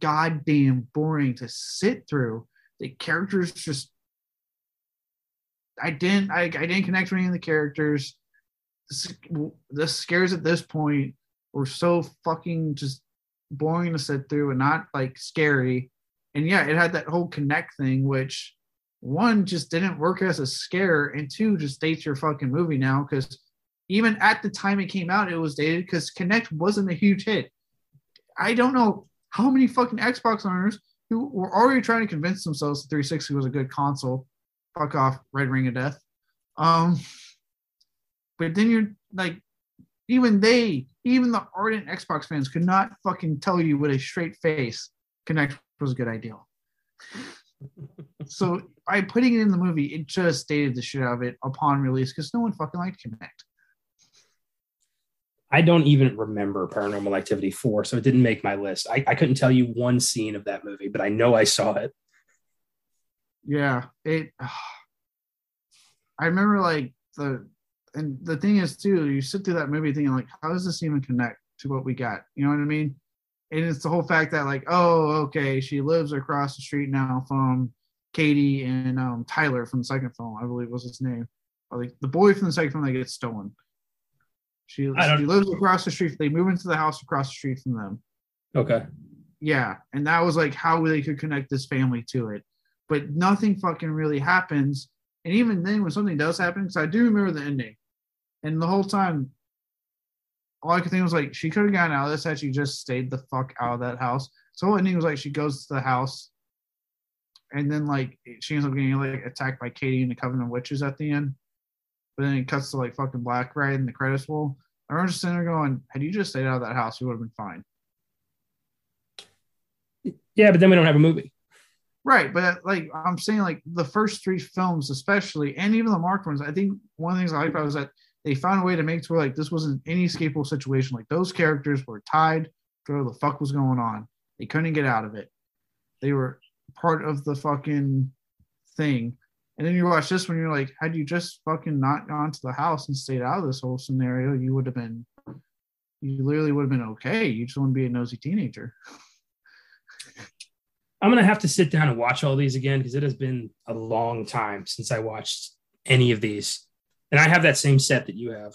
goddamn boring to sit through. The characters just, I didn't connect with any of the characters. The scares at this point were so fucking just boring to sit through and not like scary. And yeah, it had that whole connect thing, which 1 just didn't work as a scare, and 2 just dates your fucking movie now, because even at the time it came out, it was dated because Connect wasn't a huge hit. I don't know how many fucking Xbox owners who were already trying to convince themselves that 360 was a good console. Fuck off, Red Ring of Death. But then you're like, even the ardent Xbox fans could not fucking tell you with a straight face Connect was a good idea. So by putting it in the movie, it just dated the shit out of it upon release because no one fucking liked Connect. I don't even remember Paranormal Activity 4, so it didn't make my list. I couldn't tell you one scene of that movie, but I know I saw it. Yeah, I remember like and the thing is too, you sit through that movie thinking like, how does this even connect to what we got? You know what I mean? And it's the whole fact that like, oh, okay, she lives across the street now from Katie and Tyler from the second film, I believe was his name. Or like the boy from the second film that gets stolen. She lives across the street. They move into the house across the street from them. Okay. Yeah. And that was like how they could connect this family to it. But nothing fucking really happens. And even then, when something does happen, because I do remember the ending. And the whole time, all I could think was like, she could have gotten out of this had she just stayed the fuck out of that house. So the whole ending was like, she goes to the house. And then like, she ends up getting like attacked by Katie and the Covenant of Witches at the end. But then it cuts to like fucking black right in the credits roll. I remember just sitting there going, had you just stayed out of that house, we would have been fine. Yeah, but then we don't have a movie. Right. But like I'm saying, like the first 3 films, especially, and even the Marked Ones, I think one of the things I liked about was that they found a way to make it to where like this wasn't any escapable situation. Like those characters were tied to whatever the fuck was going on. They couldn't get out of it. They were part of the fucking thing. And then you watch this one, you're like, had you just fucking not gone to the house and stayed out of this whole scenario, you literally would have been okay. You just wouldn't be a nosy teenager. I'm going to have to sit down and watch all these again because it has been a long time since I watched any of these. And I have that same set that you have.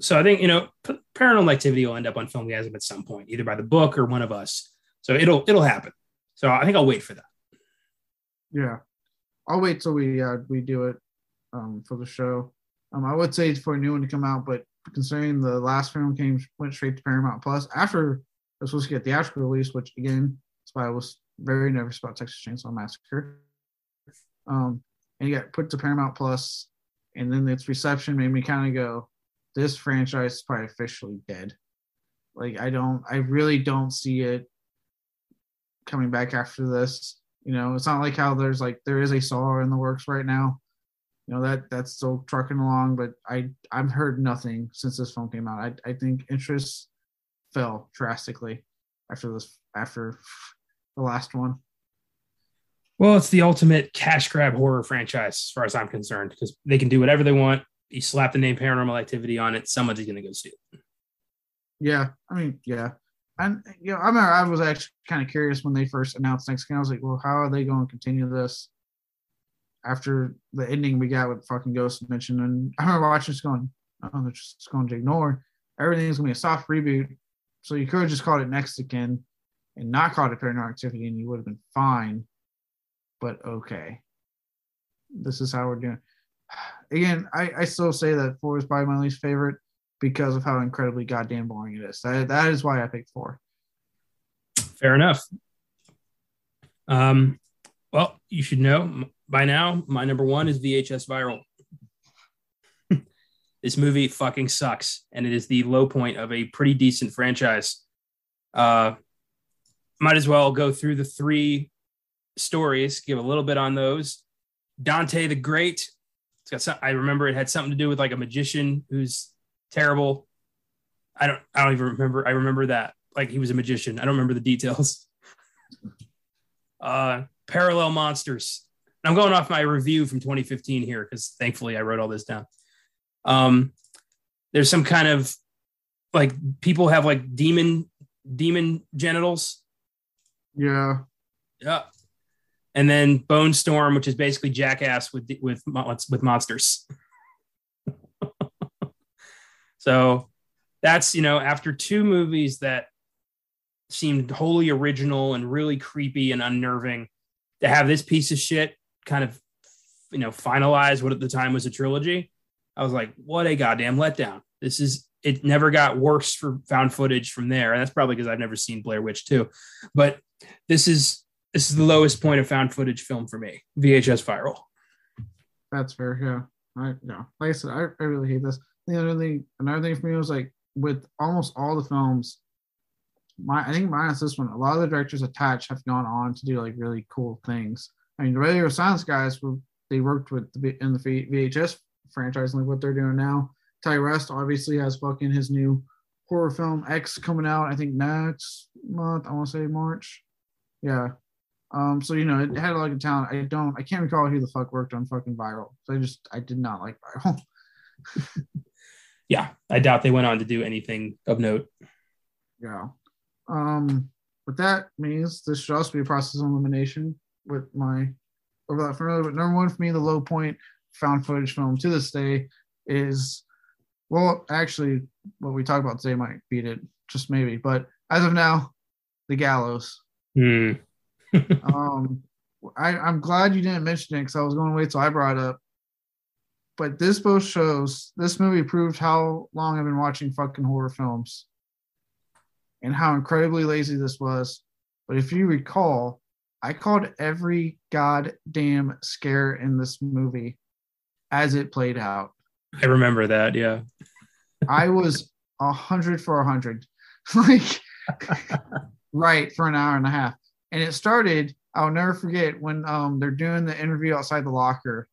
So I think, you know, Paranormal Activity will end up on Filmgasm at some point, either by the book or one of us. So it'll happen. So I think I'll wait for that. Yeah. I'll wait till we do it for the show. I would say it's for a new one to come out, but considering the last film went straight to Paramount Plus after it was supposed to get the actual release, which again, that's why I was very nervous about Texas Chainsaw Massacre. and it got put to Paramount Plus, and then its reception made me kind of go, this franchise is probably officially dead. Like, I really don't see it coming back after this. You know, it's not like how there's like, there is a Saw in the works right now. You know, that's still trucking along, but I've heard nothing since this film came out. I think interest fell drastically after the last one. Well, it's the ultimate cash grab horror franchise as far as I'm concerned, because they can do whatever they want. You slap the name Paranormal Activity on it, someone's going to go steal it. Yeah, I mean, yeah. And, you know, I was actually kind of curious when they first announced next game. I was like, well, how are they going to continue this after the ending we got with fucking Ghost Dimension? And I remember watching this going, oh, they're just going to ignore. Everything's going to be a soft reboot. So you could have just called it Next Again and not called it Paranormal Activity, and you would have been fine. But okay, this is how we're doing. Again, I still say that 4 is probably my least favorite because of how incredibly goddamn boring it is. That is why I picked 4. Fair enough. Well, you should know by now, my number 1 is VHS Viral. This movie fucking sucks, and it is the low point of a pretty decent franchise. Might as well go through the 3 stories, give a little bit on those. Dante the Great. It's got some, I remember it had something to do with like a magician who's terrible. I don't even remember. I remember that like he was a magician. I don't remember the details. Parallel Monsters. I'm going off my review from 2015 here because thankfully I wrote all this down. There's some kind of like people have like demon genitals. Yeah. Yeah. And then Bone Storm, which is basically Jackass with monsters. So that's, you know, after 2 movies that seemed wholly original and really creepy and unnerving, to have this piece of shit kind of, you know, finalize what at the time was a trilogy. I was like, what a goddamn letdown. It never got worse for found footage from there. And that's probably because I've never seen Blair Witch 2. But this is the lowest point of found footage film for me. VHS Viral. That's fair. Yeah. Like I said, I really hate this. Another thing for me was like with almost all the films, I think minus this one, a lot of the directors attached have gone on to do like really cool things. I mean, the Radio Silence guys, they worked with in the VHS franchise, like what they're doing now. Ty West obviously has fucking his new horror film X coming out, I think next month. I want to say March. Yeah. So, you know, it had a lot of talent. I can't recall who the fuck worked on fucking Viral. So I did not like Viral. Yeah. I doubt they went on to do anything of note. Yeah. But that means this should also be a process of elimination with my overlap for another. But number 1 for me, the low point found footage film to this day is, well, actually what we talk about today might beat it, just maybe. But as of now, The Gallows. Hmm. I'm glad you didn't mention it because I was going to wait till I brought it up. But this both shows, this movie proved how long I've been watching fucking horror films and how incredibly lazy this was. But if you recall, I called every goddamn scare in this movie as it played out. I remember that, yeah. I was 100 for 100. Like... right for an hour and a half, and it started, I'll never forget, when they're doing the interview outside the locker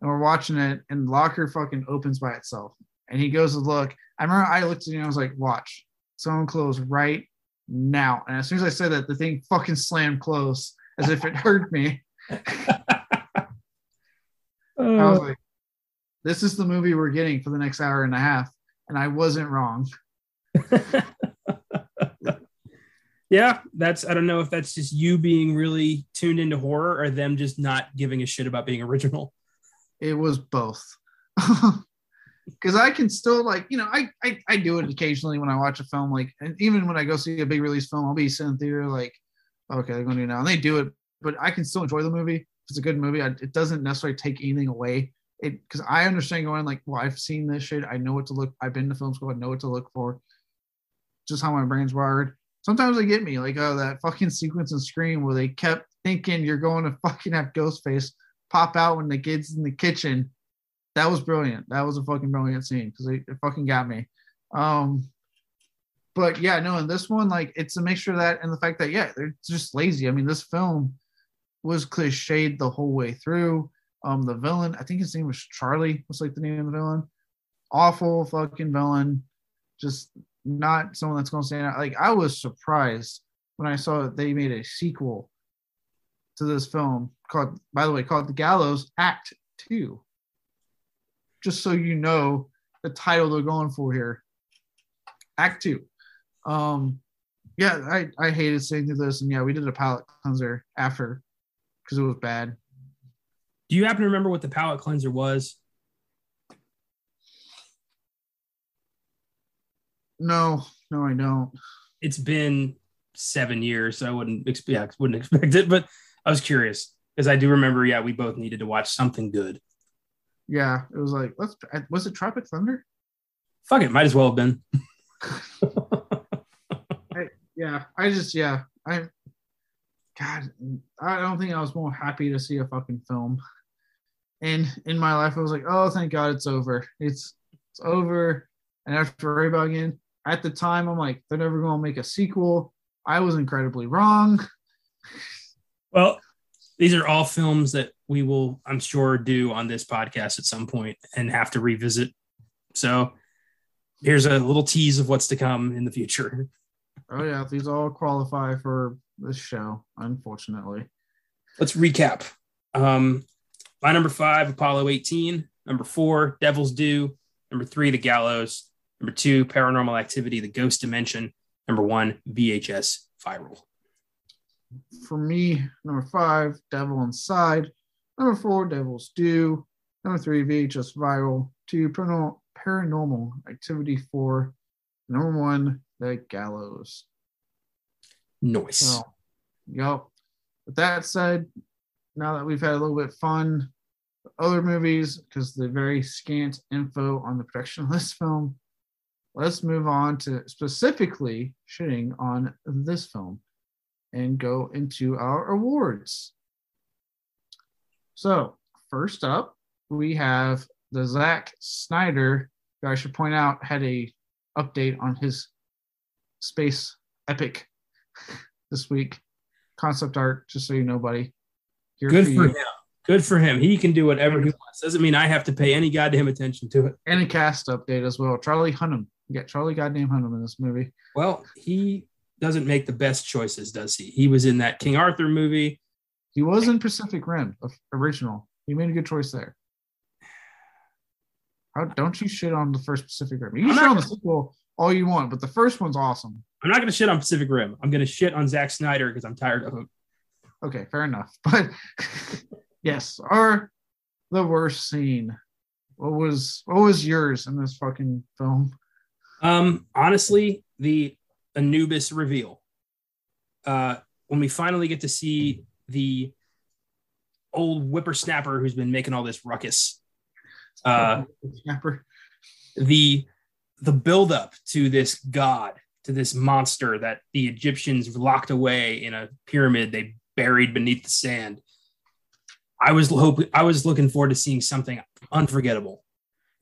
and we're watching it, and the locker fucking opens by itself and he goes to look. I remember I looked at him and I was like, watch, someone close right now. And as soon as I said that, the thing fucking slammed close as if it hurt me. I was like, this is the movie we're getting for the next hour and a half, and I wasn't wrong. Yeah, I don't know if that's just you being really tuned into horror or them just not giving a shit about being original. It was both. Because I can still, like, you know, I do it occasionally when I watch a film, like, and even when I go see a big release film, I'll be sitting in the theater like, okay, they're going to do it now. And they do it, but I can still enjoy the movie. If it's a good movie, it doesn't necessarily take anything away. Because I understand going like, well, I've seen this shit. I know what to look. I've been to film school. I know what to look for. Just how my brain's wired. Sometimes they get me, like, oh, that fucking sequence in Scream where they kept thinking you're going to fucking have Ghostface pop out when the kid's in the kitchen. That was brilliant. That was a fucking brilliant scene because it fucking got me. But yeah, no, in this one, like, it's a mixture of that and the fact that, yeah, they're just lazy. I mean, this film was cliched the whole way through. The villain, I think his name was Charlie, was like the name of the villain. Awful fucking villain. Just not someone that's going to stand out. Like, I was surprised when I saw that they made a sequel to this film called, by the way, called The Gallows Act 2. Just so you know the title they're going for here. Act 2. Yeah, I hated sitting through this. And yeah, we did a palate cleanser after because it was bad. Do you happen to remember what the palate cleanser was? No, I don't. It's been 7 years, so I wouldn't expect it, but I was curious because I do remember, yeah, we both needed to watch something good. Yeah, it was like, was it Tropic Thunder? Fuck it, might as well have been. I don't think I was more happy to see a fucking film. And in my life, I was like, oh, thank God it's over. It's over. And I have to worry about it again. At the time, I'm like, they're never going to make a sequel. I was incredibly wrong. Well, these are all films that we will, I'm sure, do on this podcast at some point and have to revisit. So here's a little tease of what's to come in the future. Oh, yeah. These all qualify for this show, unfortunately. Let's recap. My number 5, Apollo 18. Number 4, Devil's Due. Number 3, The Gallows. Number 2, Paranormal Activity, The Ghost Dimension. Number 1, VHS Viral. For me, number 5, Devil Inside. Number 4, Devil's Due. Number 3, VHS Viral. 2, Paranormal Activity 4. Number 1, The Gallows. Nice. So, yep. With that said, now that we've had a little bit of fun, other movies, because the very scant info on the production of this film, let's move on to specifically shitting on this film and go into our awards. So first up, we have the Zack Snyder, who I should point out had a update on his space epic this week. Concept art, just so you know, buddy. Here good for him. Good for him. He can do whatever he wants. Doesn't mean I have to pay any goddamn attention to it. And a cast update as well. Charlie Hunnam. You got Charlie goddamn Hunnam in this movie. Well, he doesn't make the best choices, does he? He was in that King Arthur movie. He was in Pacific Rim, original. He made a good choice there. How, don't you shit on the first Pacific Rim. You can shit on the sequel all you want, but the first one's awesome. I'm not going to shit on Pacific Rim. I'm going to shit on Zack Snyder because I'm tired of him. Okay, fair enough. But... yes, or the worst scene. What was yours in this fucking film? Honestly, the Anubis reveal. When we finally get to see the old whippersnapper who's been making all this ruckus. The buildup to this god, to this monster that the Egyptians locked away in a pyramid they buried beneath the sand. I was looking forward to seeing something unforgettable.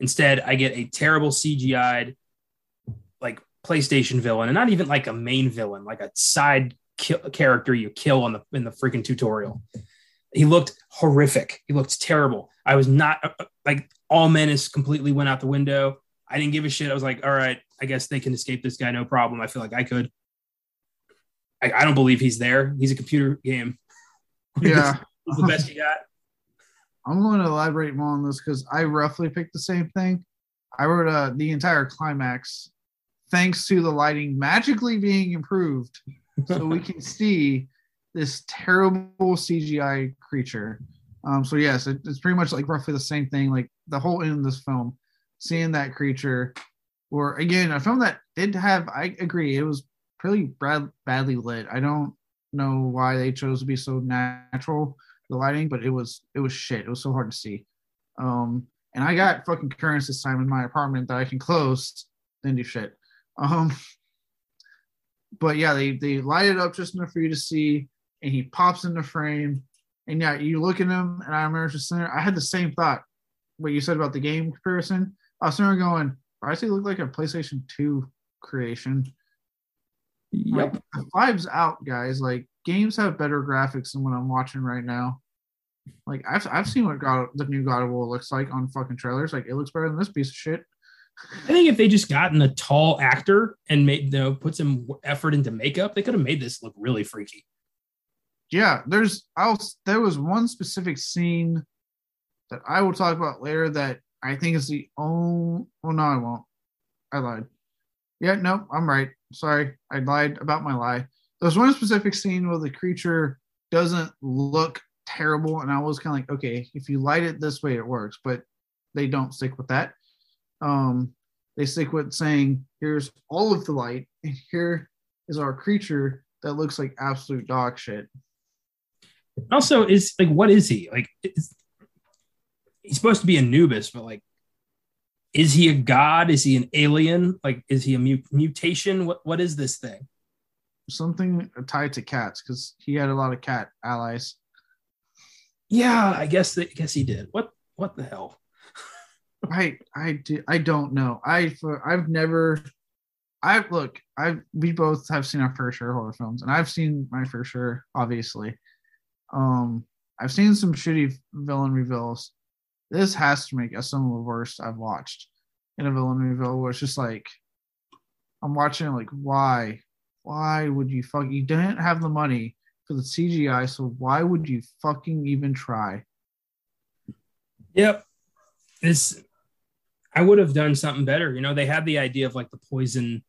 Instead, I get a terrible CGI'd like PlayStation villain, and not even like a main villain, like a side character you kill in the freaking tutorial. He looked horrific. He looked terrible. I was not like all menace completely went out the window. I didn't give a shit. I was like, all right, I guess they can escape this guy, no problem. I feel like I could. I don't believe he's there. He's a computer game. Yeah. The best you got. I'm going to elaborate more on this because I roughly picked the same thing. I wrote the entire climax, thanks to the lighting magically being improved, so we can see this terrible CGI creature. So yes, it's pretty much like roughly the same thing. Like the whole end of this film, seeing that creature, or again, a film that did have. I agree, it was pretty badly lit. I don't know why they chose to be so natural. The lighting, but it was shit. It was so hard to see. And I got fucking currents this time in my apartment that I can close, then do shit. But yeah, they light it up just enough for you to see, and he pops in the frame, And yeah, you look at him, and I remember just sitting there, I had the same thought, what you said about the game comparison. I was sitting there going, Ricey looked like a PlayStation 2 creation. Yep. Like, the vibe's out, guys. Like, games have better graphics than what I'm watching right now. Like, I've seen what the new God of War looks like on fucking trailers. Like, it looks better than this piece of shit. I think if they just gotten a tall actor and made, you know, put some effort into makeup, they could have made this look really freaky. Yeah, there was one specific scene that I will talk about later that I think is the only. Well, no, I won't. I lied. Yeah, no, I'm right. Sorry, I lied about my lie. There's one specific scene where the creature doesn't look terrible, and I was kind of like, okay, if you light it this way, it works. But they don't stick with that. They stick with saying, here's all of the light, and here is our creature that looks like absolute dog shit. Also, is like, what is he? Like, he's supposed to be Anubis, but like, is he a god? Is he an alien? Like, is he a mutation? What is this thing? Something tied to cats, because he had a lot of cat allies. Yeah, I guess he did. What the hell? I don't know. We both have seen our fair share of horror films, and I've seen my fair share, obviously. I've seen some shitty villain reveals. This has to make some of the worst I've watched in a villain reveal, where it's just like, I'm watching it like, why would you fuck? You didn't have the money for the CGI, so why would you fucking even try? Yep. I would have done something better. You know, they had the idea of like the poison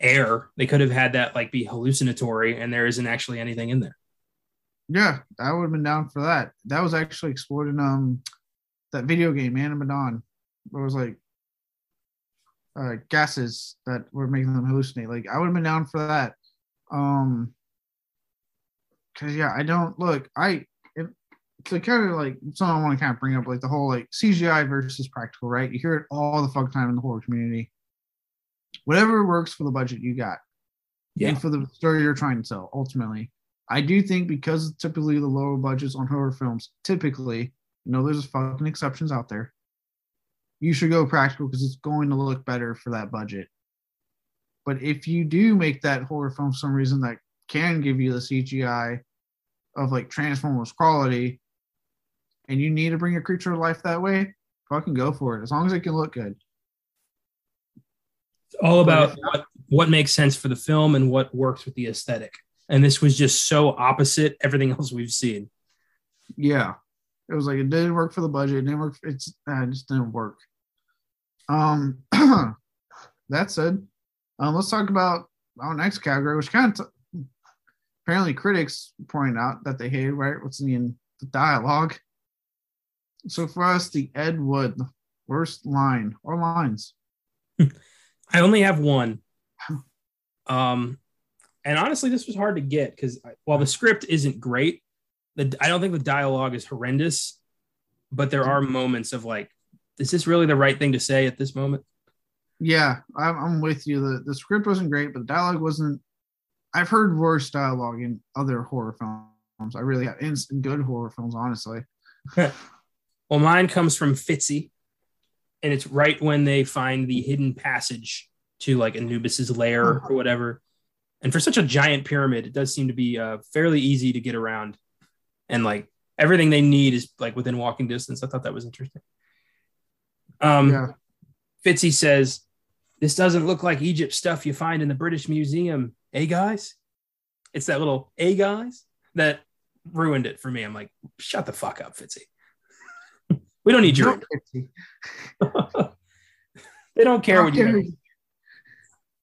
air. They could have had that like be hallucinatory, and there isn't actually anything in there. Yeah, I would have been down for that. That was actually explored in that video game, Animadon, where it was like gases that were making them hallucinate. Like, I would have been down for that. Because yeah, I don't look. So kind of like something I want to kind of bring up, like the whole like CGI versus practical, right? You hear it all the fuck time in the horror community. Whatever works for the budget you got, and for the story you're trying to tell. Ultimately, I do think because typically the lower budgets on horror films, typically, you know, there's fucking exceptions out there. You should go practical because it's going to look better for that budget. But if you do make that horror film for some reason that can give you the CGI of like Transformers quality, and you need to bring a creature to life that way, fucking go for it. As long as it can look good. It's all about what makes sense for the film and what works with the aesthetic. And this was just so opposite everything else we've seen. Yeah. It was like, it didn't work for the budget. It didn't work. It just didn't work. That said, let's talk about our next category, which kind of apparently critics point out that they hated, right? What's in the dialogue. So for us, the Ed Wood worst line or lines. I only have one. And honestly, this was hard to get because while the script isn't great, I don't think the dialogue is horrendous, but there are moments of like, is this really the right thing to say at this moment? Yeah, I'm with you. The script wasn't great, but the dialogue wasn't. I've heard worse dialogue in other horror films. I really have, and good horror films, honestly. Well, mine comes from Fitzy, and it's right when they find the hidden passage to like Anubis's lair or whatever. And for such a giant pyramid, it does seem to be fairly easy to get around, and like everything they need is like within walking distance. I thought that was interesting. Fitzy says, "This doesn't look like Egypt stuff you find in the British Museum, eh, guys?" It's that little "eh, guys" that ruined it for me. I'm like, shut the fuck up, Fitzy. We don't need your They don't care what you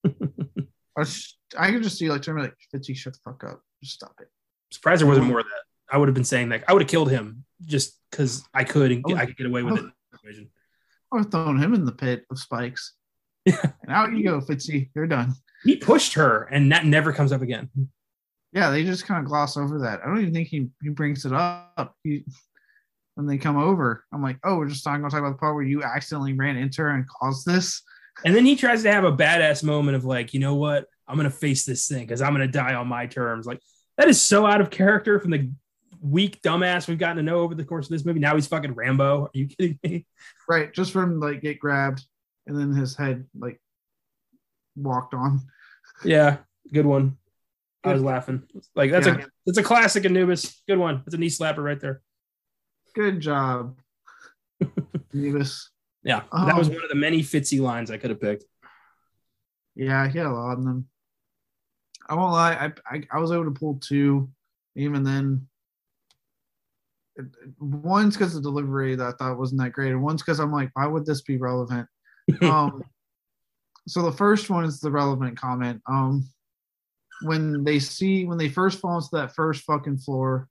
do. I could just see like Fitzy, shut the fuck up. Just stop it. I'm surprised there wasn't more of that. I would have been saying that. I would have killed him just because I could I could get away with it. I would have thrown him in the pit of spikes. And out you go, Fitzy. You're done. He pushed her, and that never comes up again. Yeah, they just kind of gloss over that. I don't even think he brings it up. When they come over, I'm like, oh, we're just not going to talk about the part where you accidentally ran into her and caused this. And then he tries to have a badass moment of like, you know what? I'm going to face this thing because I'm going to die on my terms. Like, that is so out of character from the weak dumbass we've gotten to know over the course of this movie. Now he's fucking Rambo. Are you kidding me? Right. Just from like get grabbed and then his head like walked on. Yeah. Good one. I was laughing. Like that's a classic Anubis. Good one. That's a knee slapper right there. Good job. Anubis. Yeah. That was one of the many Fitzy lines I could have picked. Yeah. He had a lot of them. I won't lie. I was able to pull two. Even then, one's because of delivery that I thought wasn't that great, and one's because I'm like, why would this be relevant? So the first one is the relevant comment. When they first fall into that first fucking floor,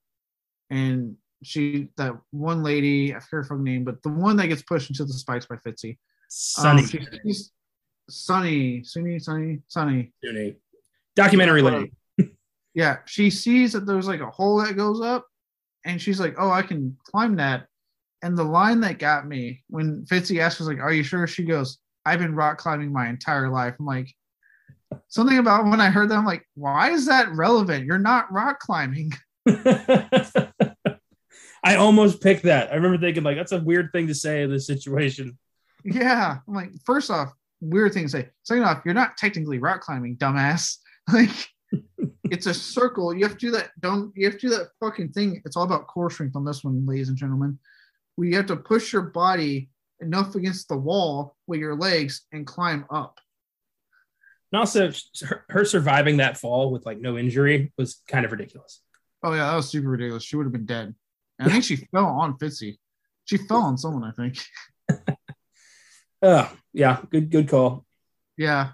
and that one lady, I forget her name, but the one that gets pushed into the spikes by Fitzy, Sunny, documentary lady. Yeah, she sees that there's like a hole that goes up, and she's like, "Oh, I can climb that." And the line that got me when Fitzy asks was like, "Are you sure?" She goes, "I've been rock climbing my entire life." I'm like, something about when I heard that, I'm like, "Why is that relevant? You're not rock climbing." I almost picked that. I remember thinking like, "That's a weird thing to say in this situation." Yeah, I'm like, first off, weird thing to say. Second off, you're not technically rock climbing, dumbass. Like. It's a circle. You have to do that. You have to do that fucking thing. It's all about core strength on this one, ladies and gentlemen. We have to push your body enough against the wall with your legs and climb up. And also, her surviving that fall with like no injury was kind of ridiculous. Oh yeah, that was super ridiculous. She would have been dead. And I think she fell on Fitzy. She fell on someone, I think. Yeah. Good call. Yeah.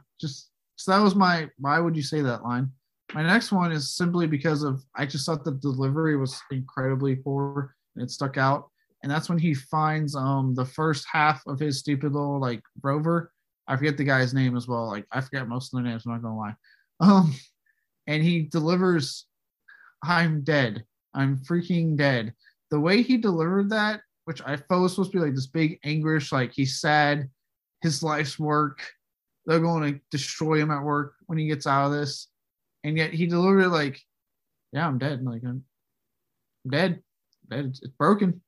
So that was my. Why would you say that line? My next one is simply because I just thought the delivery was incredibly poor and it stuck out. And that's when he finds the first half of his stupid little like rover. I forget the guy's name as well. Like I forget most of their names. I'm not gonna lie. And he delivers, "I'm dead. I'm freaking dead." The way he delivered that, which I thought was supposed to be like this big anguish, like he's sad, his life's work. They're going to destroy him at work when he gets out of this. And yet he delivered it like, yeah, I'm dead. Like I'm dead. It's broken.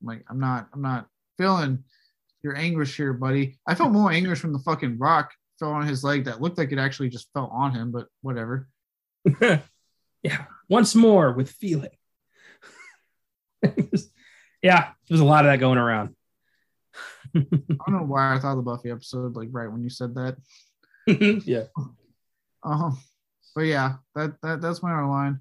I'm like, I'm not feeling your anguish here, buddy. I felt more anguish when the fucking rock fell on his leg that looked like it actually just fell on him, but whatever. Yeah. Once more with feeling. Yeah. There's a lot of that going around. I don't know why I thought of the Buffy episode, like right when you said that. Yeah. But yeah, that's my line.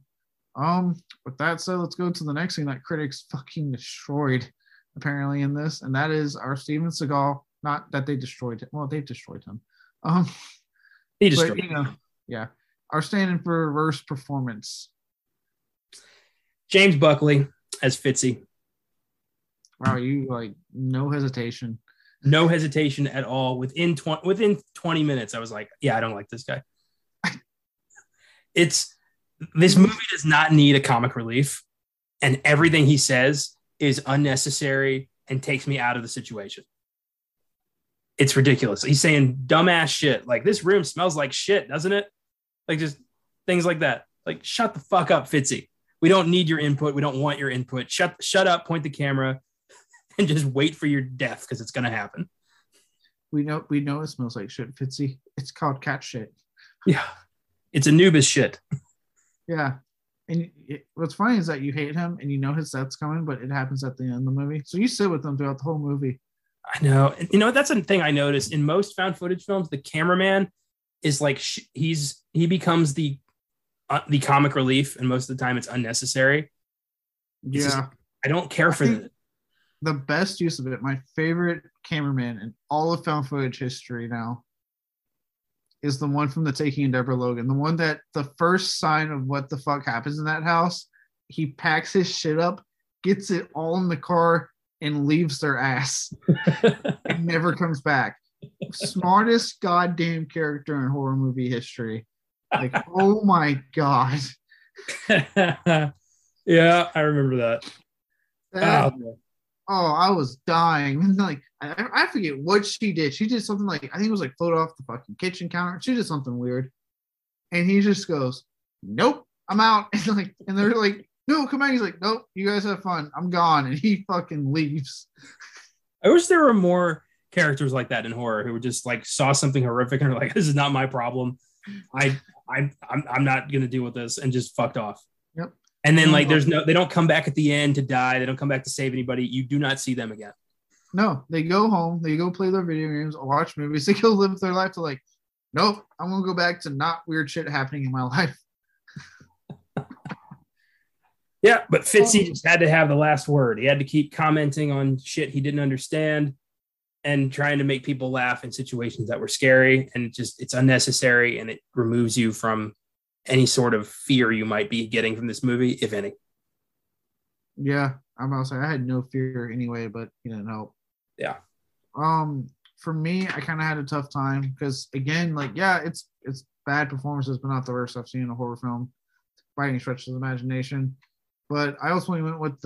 With that said, let's go to the next thing that critics fucking destroyed, apparently, in this, and that is our Steven Seagal. Not that they destroyed him. Well, they've destroyed him. He destroyed him. You know, yeah, our stand-in for reverse performance. James Buckley as Fitzy. Wow, you like no hesitation. No hesitation at all. Within 20 minutes, I was like, yeah, I don't like this guy. This movie does not need a comic relief, and everything he says is unnecessary and takes me out of the situation. It's ridiculous. He's saying dumbass shit. Like, this room smells like shit, doesn't it? Like, just things like that. Like, shut the fuck up, Fitzy. We don't need your input. We don't want your input. Shut up, point the camera, and just wait for your death because it's going to happen. We know it smells like shit, Fitzy. It's called cat shit. Yeah. It's Anubis shit. Yeah. And what's funny is that you hate him and you know his death's coming, but it happens at the end of the movie. So you sit with him throughout the whole movie. I know. And, you know, that's a thing I noticed. In most found footage films, the cameraman is like, he becomes the comic relief. And most of the time it's unnecessary. It's just, I don't care for that. The best use of it, my favorite cameraman in all of found footage history now, is the one from The Taking of Deborah Logan. The one that the first sign of what the fuck happens in that house, he packs his shit up, gets it all in the car, and leaves their ass. And never comes back. Smartest goddamn character in horror movie history. Like, oh my God. Yeah, I remember that. I was dying. Like, I forget what she did. She did something like, I think it was like float off the fucking kitchen counter. She did something weird. And he just goes, nope, I'm out. And they're like, no, come back. He's like, nope, you guys have fun. I'm gone. And he fucking leaves. I wish there were more characters like that in horror who just like saw something horrific and were like, this is not my problem. I'm not going to deal with this, and just fucked off. Yep. And then like, they don't come back at the end to die. They don't come back to save anybody. You do not see them again. No, they go home. They go play their video games, watch movies. They go live their life. They're like, nope, I'm going to go back to not weird shit happening in my life. Yeah, but Fitzy just had to have the last word. He had to keep commenting on shit he didn't understand and trying to make people laugh in situations that were scary. And it's unnecessary, and it removes you from any sort of fear you might be getting from this movie, if any. Yeah, I'm about to say I had no fear anyway, but no. Yeah. For me, I kind of had a tough time because, again, like, yeah, it's bad performances, but not the worst I've seen in a horror film by any stretch of the imagination. But I ultimately went with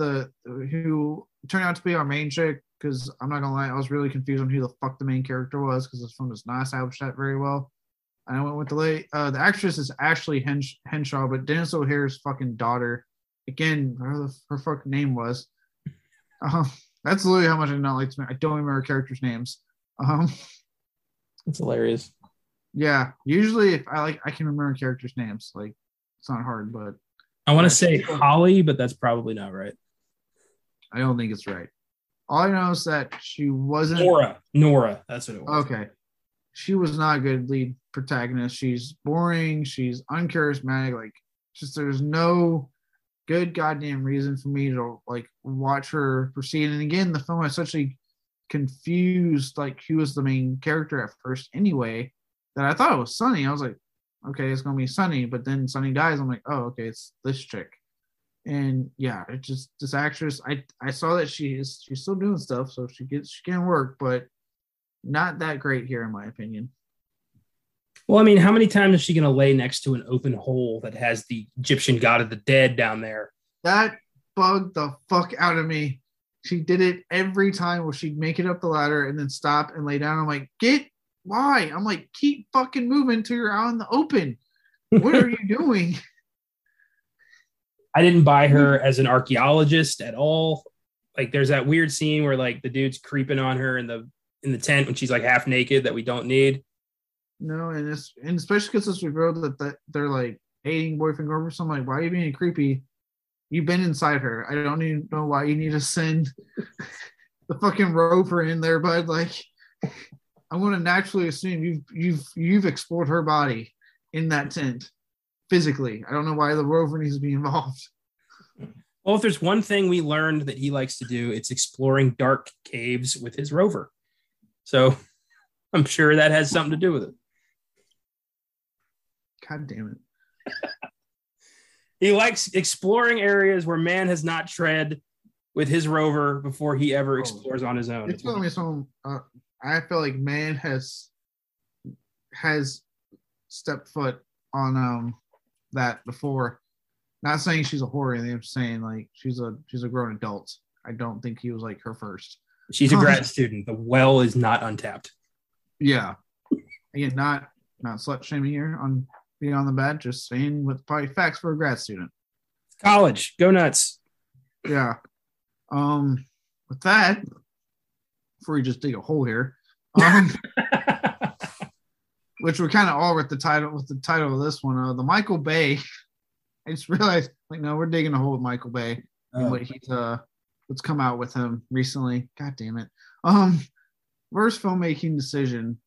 who turned out to be our main chick, because I'm not going to lie, I was really confused on who the fuck the main character was, because this film does not establish that very well. And I went with the actress is Ashley Henshaw, but Dennis O'Hare's fucking daughter. Again, her fucking name was. That's literally how much I not like. I don't remember characters' names. It's hilarious. Yeah, usually if I can remember characters' names. Like, it's not hard, but. I want to say Holly, but that's probably not right. I don't think it's right. All I know is that she wasn't... Nora, that's what it was. Okay. She was not a good lead protagonist. She's boring. She's uncharismatic. Like, just there's no good goddamn reason for me to, like, watch her proceed. And again, the film was essentially confused, like, who was the main character at first anyway, that I thought it was Sunny. I was like, okay, it's gonna be Sunny, but then Sunny dies. I'm like, oh, okay, it's this chick, and yeah, it's just this actress. I saw that she's still doing stuff, so she can work, but not that great here, in my opinion. Well, I mean, how many times is she gonna lay next to an open hole that has the Egyptian god of the dead down there? That bugged the fuck out of me. She did it every time where she'd make it up the ladder and then stop and lay down. I'm like, get. Why? I'm like, keep fucking moving until you're out in the open. What are you doing? I didn't buy her as an archaeologist at all. Like, there's that weird scene where, like, the dude's creeping on her in the tent when she's, like, half naked that we don't need. No, and especially because it's revealed that they're, like, hating boyfriend girlfriend. So I'm like, why are you being creepy? You've been inside her. I don't even know why you need to send the fucking rover in there, bud. Like... I'm going to naturally assume you've explored her body in that tent physically. I don't know why the rover needs to be involved. Well, if there's one thing we learned that he likes to do, it's exploring dark caves with his rover. So I'm sure that has something to do with it. God damn it. He likes exploring areas where man has not tread with his rover before he ever explores on his own. It's telling me some... I feel like man has stepped foot on that before. Not saying she's a whore, I'm saying like she's a grown adult. I don't think he was like her first. She's a grad student. The well is not untapped. Yeah, again, not slut shaming here on Beyond the Bad. Just saying with probably facts for a grad student. College, go nuts. Yeah. With that. Before you just dig a hole here, which we're kind of all with the title of this one, the Michael Bay. I just realized, like, no, we're digging a hole with Michael Bay and what he's what's come out with him recently. God damn it! Worst filmmaking decision.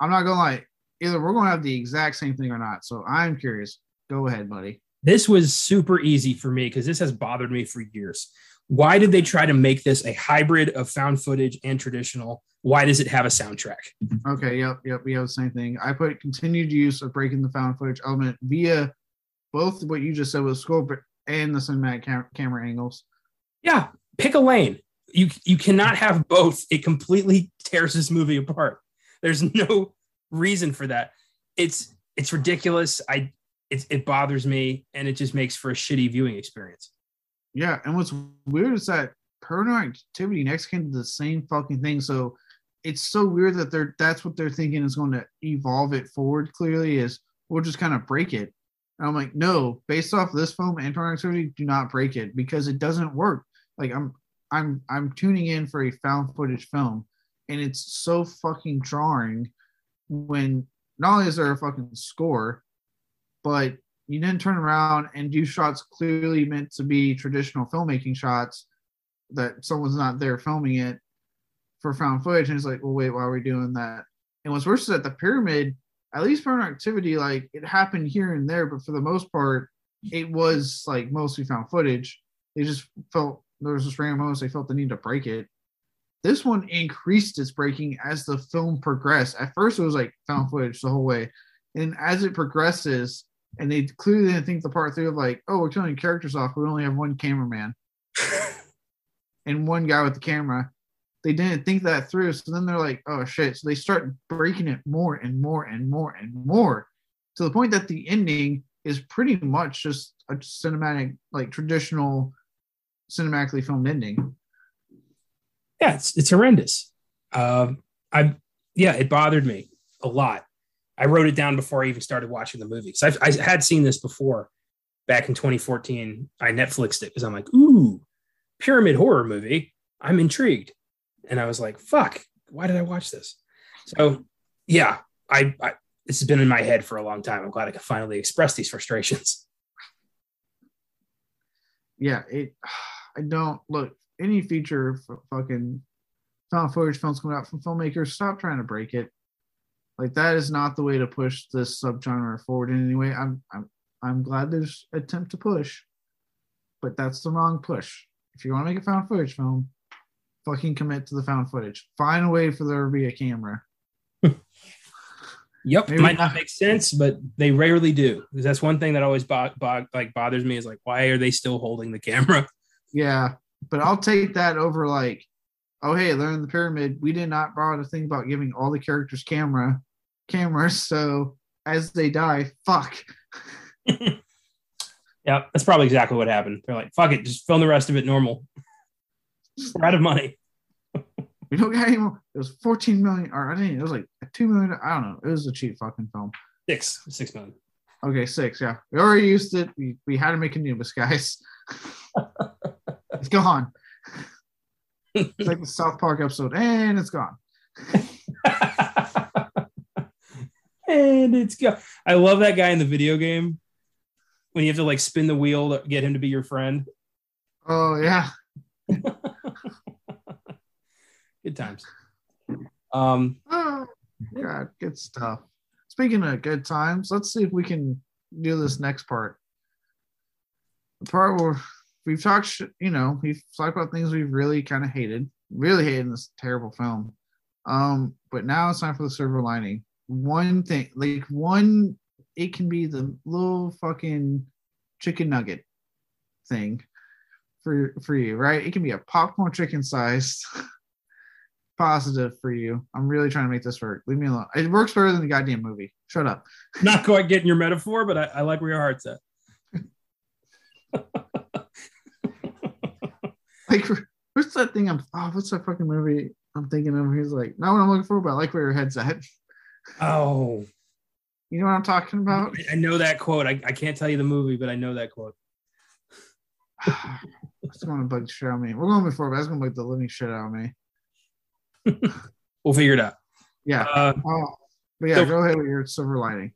I'm not gonna lie. Either we're gonna have the exact same thing or not. So I'm curious. Go ahead, buddy. This was super easy for me because this has bothered me for years. Why did they try to make this a hybrid of found footage and traditional? Why does it have a soundtrack? Okay, yep, we have the same thing. I put continued use of breaking the found footage element via both what you just said with scope and the cinematic camera angles. Yeah, pick a lane. You cannot have both. It completely tears this movie apart. There's no reason for that. It's ridiculous. It bothers me, and it just makes for a shitty viewing experience. Yeah, and what's weird is that Paranormal Activity next came to the same fucking thing. So it's so weird that that's what they're thinking is going to evolve it forward. Clearly, is we'll just kind of break it. And I'm like, no, based off this film, Paranormal Activity, do not break it because it doesn't work. Like I'm tuning in for a found footage film, and it's so fucking jarring when not only is there a fucking score, but you then turn around and do shots clearly meant to be traditional filmmaking shots that someone's not there filming it for found footage. And it's like, well, wait, why are we doing that? And what's worse is that the Pyramid, at least Paranormal Activity, like it happened here and there, but for the most part, it was like mostly found footage. They just felt there was this random moment they felt the need to break it. This one increased its breaking as the film progressed. At first, it was like found footage the whole way. And as it progresses, and they clearly didn't think the part three of like, oh, we're killing characters off. We only have one cameraman and one guy with the camera. They didn't think that through. So then they're like, oh, shit. So they start breaking it more and more and more and more to the point that the ending is pretty much just a cinematic, like traditional cinematically filmed ending. Yeah, it's horrendous. It bothered me a lot. I wrote it down before I even started watching the movie. So I had seen this before back in 2014. I Netflixed it because I'm like, ooh, pyramid horror movie. I'm intrigued. And I was like, fuck, why did I watch this? So yeah, I this has been in my head for a long time. I'm glad I could finally express these frustrations. Yeah, any feature fucking found footage films coming out from filmmakers, stop trying to break it. Like that is not the way to push this subgenre forward in any way. I'm glad there's attempt to push, but that's the wrong push. If you want to make a found footage film, fucking commit to the found footage. Find a way for there to be a camera. Yep, maybe might not make sense, but they rarely do. Because that's one thing that always bothers me is like, why are they still holding the camera? Yeah. But I'll take that over like, oh, hey, they're in the pyramid. We did not bother to think about giving all the characters cameras. So as they die, fuck. Yeah, that's probably exactly what happened. They're like, fuck it. Just film the rest of it normal. We're out of money. We don't get any more. It was $14 million. Or it was like $2 million. I don't know. It was a cheap fucking film. $6 million. Okay, $6 million. Yeah. We already used it. We had to make Anubis, guys. It's gone. It's like the South Park episode, and it's gone. And it's gone. I love that guy in the video game when you have to like spin the wheel to get him to be your friend. Oh yeah. Good times. God, good stuff. Speaking of good times, let's see if we can do this next part. The part where we've talked, we've talked about things we've really kind of hated. Really hated this terrible film. But now it's time for the silver lining. One thing, it can be the little fucking chicken nugget thing for you, right? It can be a popcorn chicken sized positive for you. I'm really trying to make this work. Leave me alone. It works better than the goddamn movie. Shut up. Not quite getting your metaphor, but I like where your heart's at. Like, what's that thing? What's that fucking movie I'm thinking of? He's like, not what I'm looking for, but I like where your head's at. Oh, you know what I'm talking about? I know that quote. I can't tell you the movie, but I know that quote. That's going to bug the shit out of me. We're going before, but that's going to bug the living shit out of me. We'll figure it out. Yeah. But yeah, so, go ahead with your silver lining.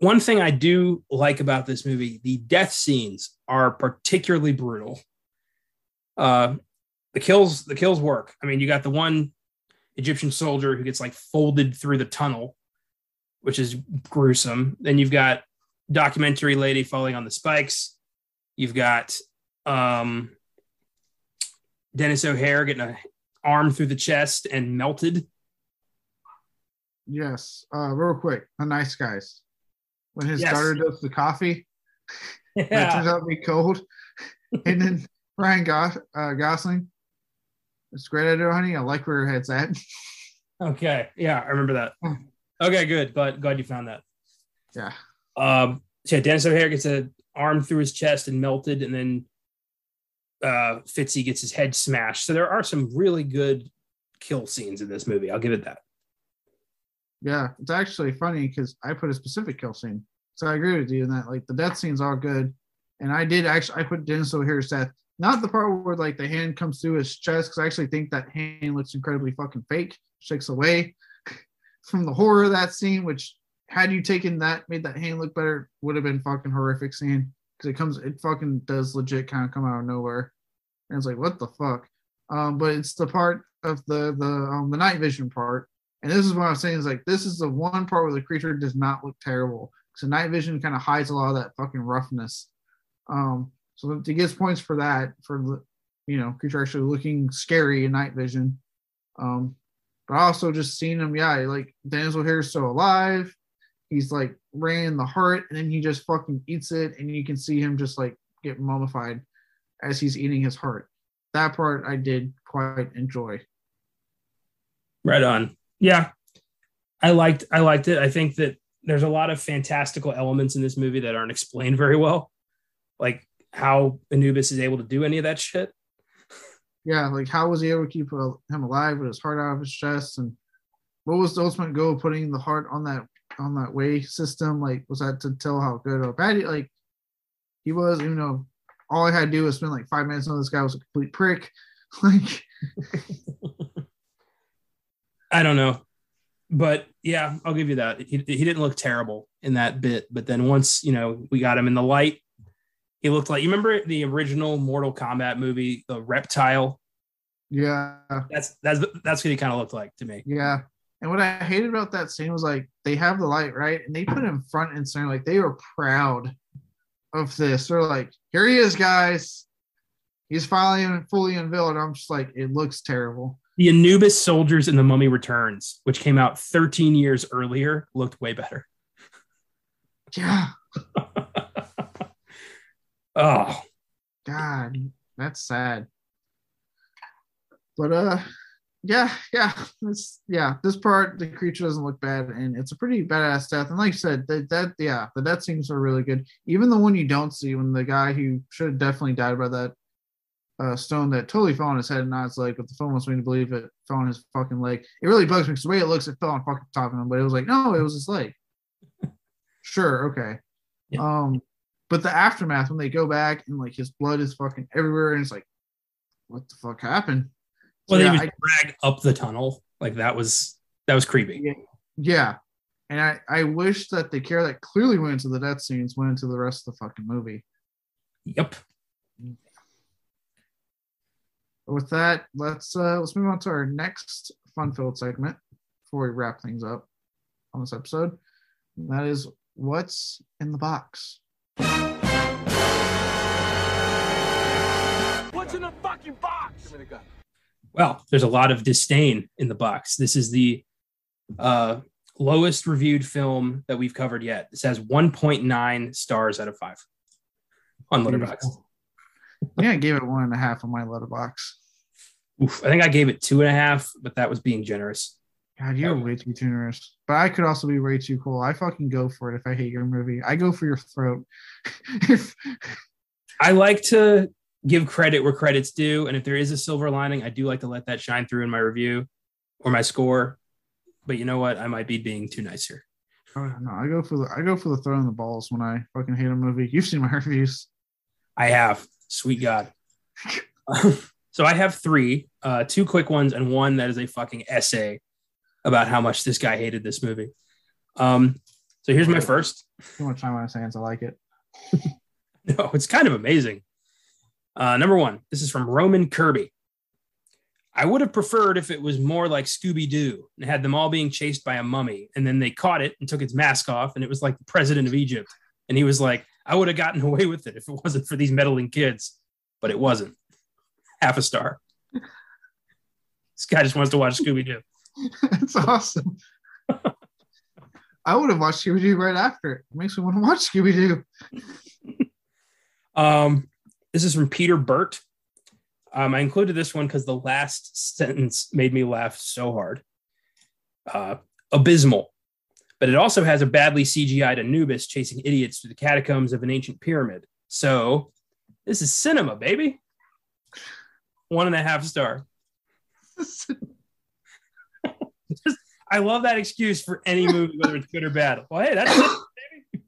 One thing I do like about this movie, the death scenes are particularly brutal. The kills work. I mean, you got the one Egyptian soldier who gets like folded through the tunnel, which is gruesome. Then you've got documentary lady falling on the spikes. You've got Dennis O'Hare getting an arm through the chest and melted. Yes. Real quick, the nice guys. When his daughter does the coffee, it turns out to be cold. And then Ryan Gosling, it's a great idea, honey. I like where your head's at. Okay. Yeah, I remember that. Okay, good. Glad you found that. Yeah. Dennis O'Hare gets an arm through his chest and melted, and then Fitzy gets his head smashed. So there are some really good kill scenes in this movie. I'll give it that. Yeah, it's actually funny because I put a specific kill scene. So I agree with you in that, like, the death scene's all good. And I did actually, I put Dennis O'Hare's death. Not the part where, like, the hand comes through his chest, because I actually think that hand looks incredibly fucking fake. Shakes away from the horror of that scene, which, had you taken that, made that hand look better, would have been fucking horrific scene. Because it fucking does legit kind of come out of nowhere. And it's like, what the fuck? But it's the part of the night vision part. And this is what I'm saying, is like, this is the one part where the creature does not look terrible. So night vision kind of hides a lot of that fucking roughness. So he gets points for that, for, you know, creature actually looking scary in night vision. But also just seeing him, yeah, like, Dennis O'Hare's still alive. He's like ran in the heart, and then he just fucking eats it, and you can see him just like get mummified as he's eating his heart. That part I did quite enjoy. Right on. Yeah, I liked it. I think that there's a lot of fantastical elements in this movie that aren't explained very well, like how Anubis is able to do any of that shit. Yeah, like how was he able to keep him alive with his heart out of his chest, and what was the ultimate goal of putting the heart on that way system? Like, was that to tell how good or bad he was? Even though all I had to do was spend like 5 minutes on this guy was a complete prick. Like, I don't know, but yeah, I'll give you that. He didn't look terrible in that bit, but then once, you know, we got him in the light, he looked like, you remember the original Mortal Kombat movie, the reptile? Yeah, that's what he kind of looked like to me. Yeah. And what I hated about that scene was, like, they have the light, right? And they put him front and center. Like, they were proud of this. They're like, here he is, guys. He's finally fully unveiled. And I'm just like, it looks terrible. The Anubis soldiers in The Mummy Returns, which came out 13 years earlier, looked way better. Yeah. Oh. God, that's sad. But, this part, the creature doesn't look bad, and it's a pretty badass death. And like I said, the death scenes are really good. Even the one you don't see, when the guy who should have definitely died by that stone that totally fell on his head and not his leg, but the film wants me to believe it fell on his fucking leg. It really bugs me because the way it looks, it fell on fucking top of him, but it was like, no, it was his leg. Sure, okay. Yeah. But the aftermath, when they go back and like his blood is fucking everywhere, and it's like, what the fuck happened? Well, so, yeah, they would drag up the tunnel. Like, that was creepy. Yeah. And I wish that the care that clearly went into the death scenes went into the rest of the fucking movie. Yep. With that, let's move on to our next fun-filled segment before we wrap things up on this episode. And that is, what's in the box? What's in the fucking box? Give me the gun. Well, there's a lot of disdain in the box. This is the lowest reviewed film that we've covered yet. This has 1.9 stars out of 5 on Letterboxd. Yeah, I gave it 1.5 on my Letterboxd. Oof, I think I gave it 2.5, but that was being generous. God, you're way too generous. But I could also be way too cool. I fucking go for it if I hate your movie. I go for your throat. I like to give credit where credit's due, and if there is a silver lining, I do like to let that shine through in my review or my score. But you know what? I might be being too nice here. Oh, no, I go for the throw in the balls when I fucking hate a movie. You've seen my reviews. I have. Sweet God. So I have 3, 2 quick ones, and one that is a fucking essay about how much this guy hated this movie. So here's my first. Too much time on his hands. I like it. No, it's kind of amazing. Number 1, this is from Roman Kirby. I would have preferred if it was more like Scooby-Doo and had them all being chased by a mummy, and then they caught it and took its mask off, and it was like the president of Egypt. And he was like, I would have gotten away with it if it wasn't for these meddling kids. But it wasn't. 0.5 star. This guy just wants to watch Scooby-Doo. That's awesome. I would have watched Scooby-Doo right after. It makes me want to watch Scooby-Doo. This is from Peter Burt. I included this one because the last sentence made me laugh so hard. Abysmal. But it also has a badly CGI'd Anubis chasing idiots through the catacombs of an ancient pyramid. So this is cinema, baby. 1.5 star. I I love that excuse for any movie, whether it's good or bad. Well, hey, that's it,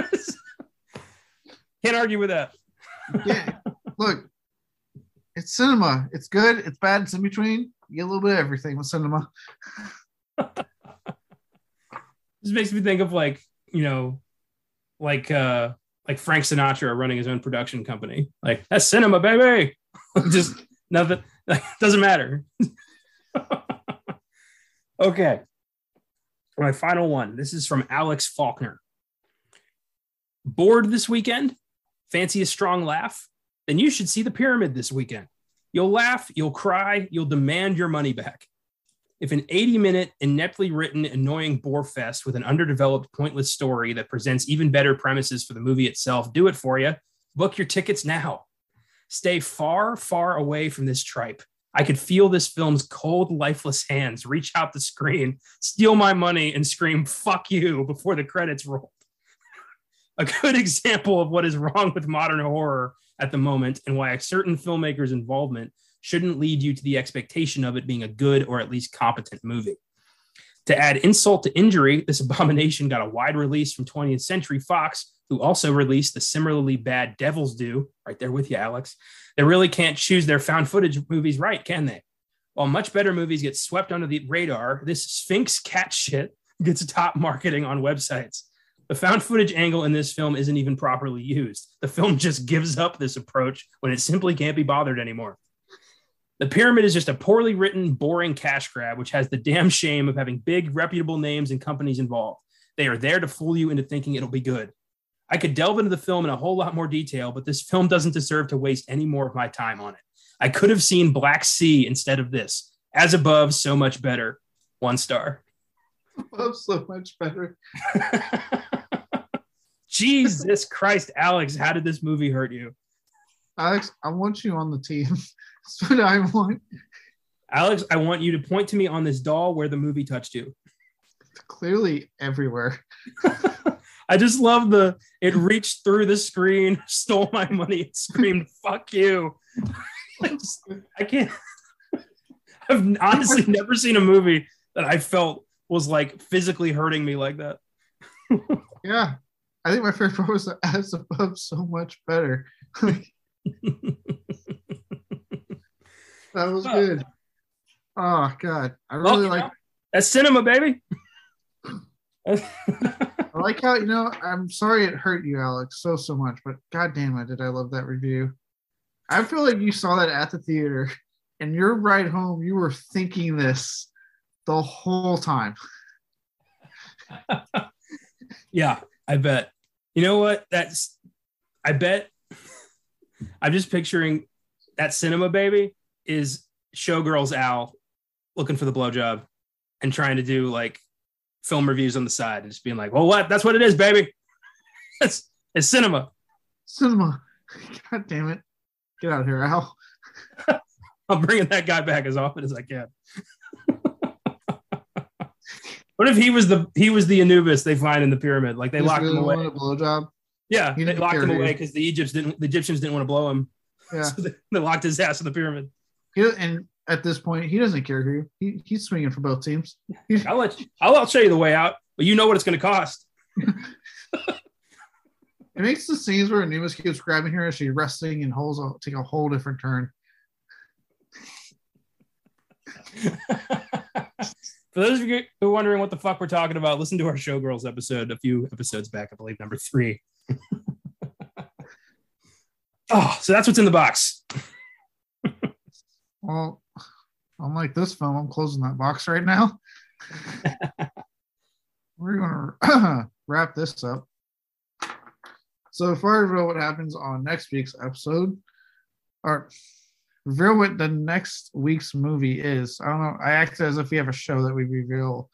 baby. Can't argue with that. Yeah, look, it's cinema. It's good, it's bad, it's in between. You get a little bit of everything with cinema. This makes me think of like Frank Sinatra running his own production company. Like, that's cinema, baby. Just nothing. Like, doesn't matter. Okay. My final one. This is from Alex Faulkner. Bored this weekend? Fancy a strong laugh? Then you should see The Pyramid this weekend. You'll laugh, you'll cry, you'll demand your money back. If an 80-minute, ineptly written, annoying bore fest with an underdeveloped, pointless story that presents even better premises for the movie itself, do it for you. Book your tickets now. Stay far, far away from this tripe. I could feel this film's cold, lifeless hands reach out the screen, steal my money, and scream, fuck you, before the credits roll. A good example of what is wrong with modern horror at the moment and why a certain filmmaker's involvement shouldn't lead you to the expectation of it being a good or at least competent movie. To add insult to injury, this abomination got a wide release from 20th Century Fox, who also released the similarly bad Devil's Due, right there with you, Alex. They really can't choose their found footage movies right, can they? While much better movies get swept under the radar, this Sphinx cat shit gets top marketing on websites. The found footage angle in this film isn't even properly used. The film just gives up this approach when it simply can't be bothered anymore. The Pyramid is just a poorly written, boring cash grab, which has the damn shame of having big, reputable names and companies involved. They are there to fool you into thinking it'll be good. I could delve into the film in a whole lot more detail, but this film doesn't deserve to waste any more of my time on it. I could have seen Black Sea instead of this. As Above, So Much Better. 1 star. Above, So Much Better. Jesus Christ, Alex, how did this movie hurt you? Alex, I want you on the team. That's what I want. Alex, I want you to point to me on this doll where the movie touched you. Clearly everywhere. I just love it reached through the screen, stole my money, and screamed, fuck you. I can't. I've honestly never seen a movie that I felt was like physically hurting me like that. Yeah. I think my favorite part was As Above, So Much Better. That was good. Oh, God. I really like that cinema, baby. I like how, I'm sorry it hurt you, Alex, so much, but goddamn, I love that review. I feel like you saw that at the theater, and your ride home, you were thinking this the whole time. Yeah, I bet. You know what? I bet. I'm just picturing that cinema, baby, is Showgirls Al looking for the blowjob and trying to do like film reviews on the side and just being like, well, what? That's what it is, baby. It's cinema. Cinema. God damn it. Get out of here, Al. I'm bringing that guy back as often as I can. What if he was the Anubis they find in the pyramid? Like they locked him away. Want a blowjob? Yeah, they locked him away because the Egyptians didn't want to blow him. Yeah. So they locked his ass in the pyramid. And at this point, he doesn't care who. He's swinging for both teams. I'll show you the way out, but you know what it's going to cost. It makes the scenes where Anubis keeps grabbing her as she's wrestling and holes take a whole different turn. For those of you who are wondering what the fuck we're talking about, listen to our Showgirls episode a few episodes back, I believe, number 3. Oh, so that's what's in the box. Well, unlike this film, I'm closing that box right now. We're going to wrap this up. So if I reveal what happens on next week's episode, or reveal what the next week's movie is, I don't know. I act as if we have a show that we reveal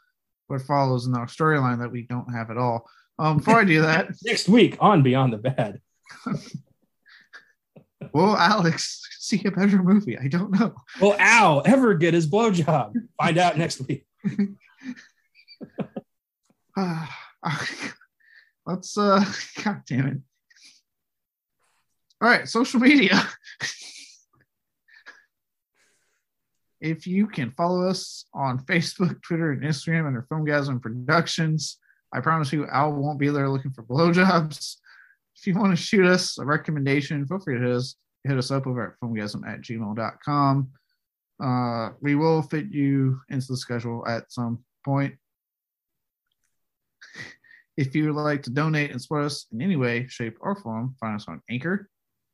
what follows in our storyline that we don't have at all. Before I do that. Next week on Beyond the Bad. Will Alex see a better movie? I don't know. Will Al ever get his blowjob? Find out next week. Let's God damn it. All right, social media. If you can follow us on Facebook, Twitter, and Instagram under Filmgasm Productions. I promise you, Al won't be there looking for blowjobs. If you want to shoot us a recommendation, feel free to hit us up over at filmgasm@gmail.com. We will fit you into the schedule at some point. If you would like to donate and support us in any way, shape, or form, find us on Anchor.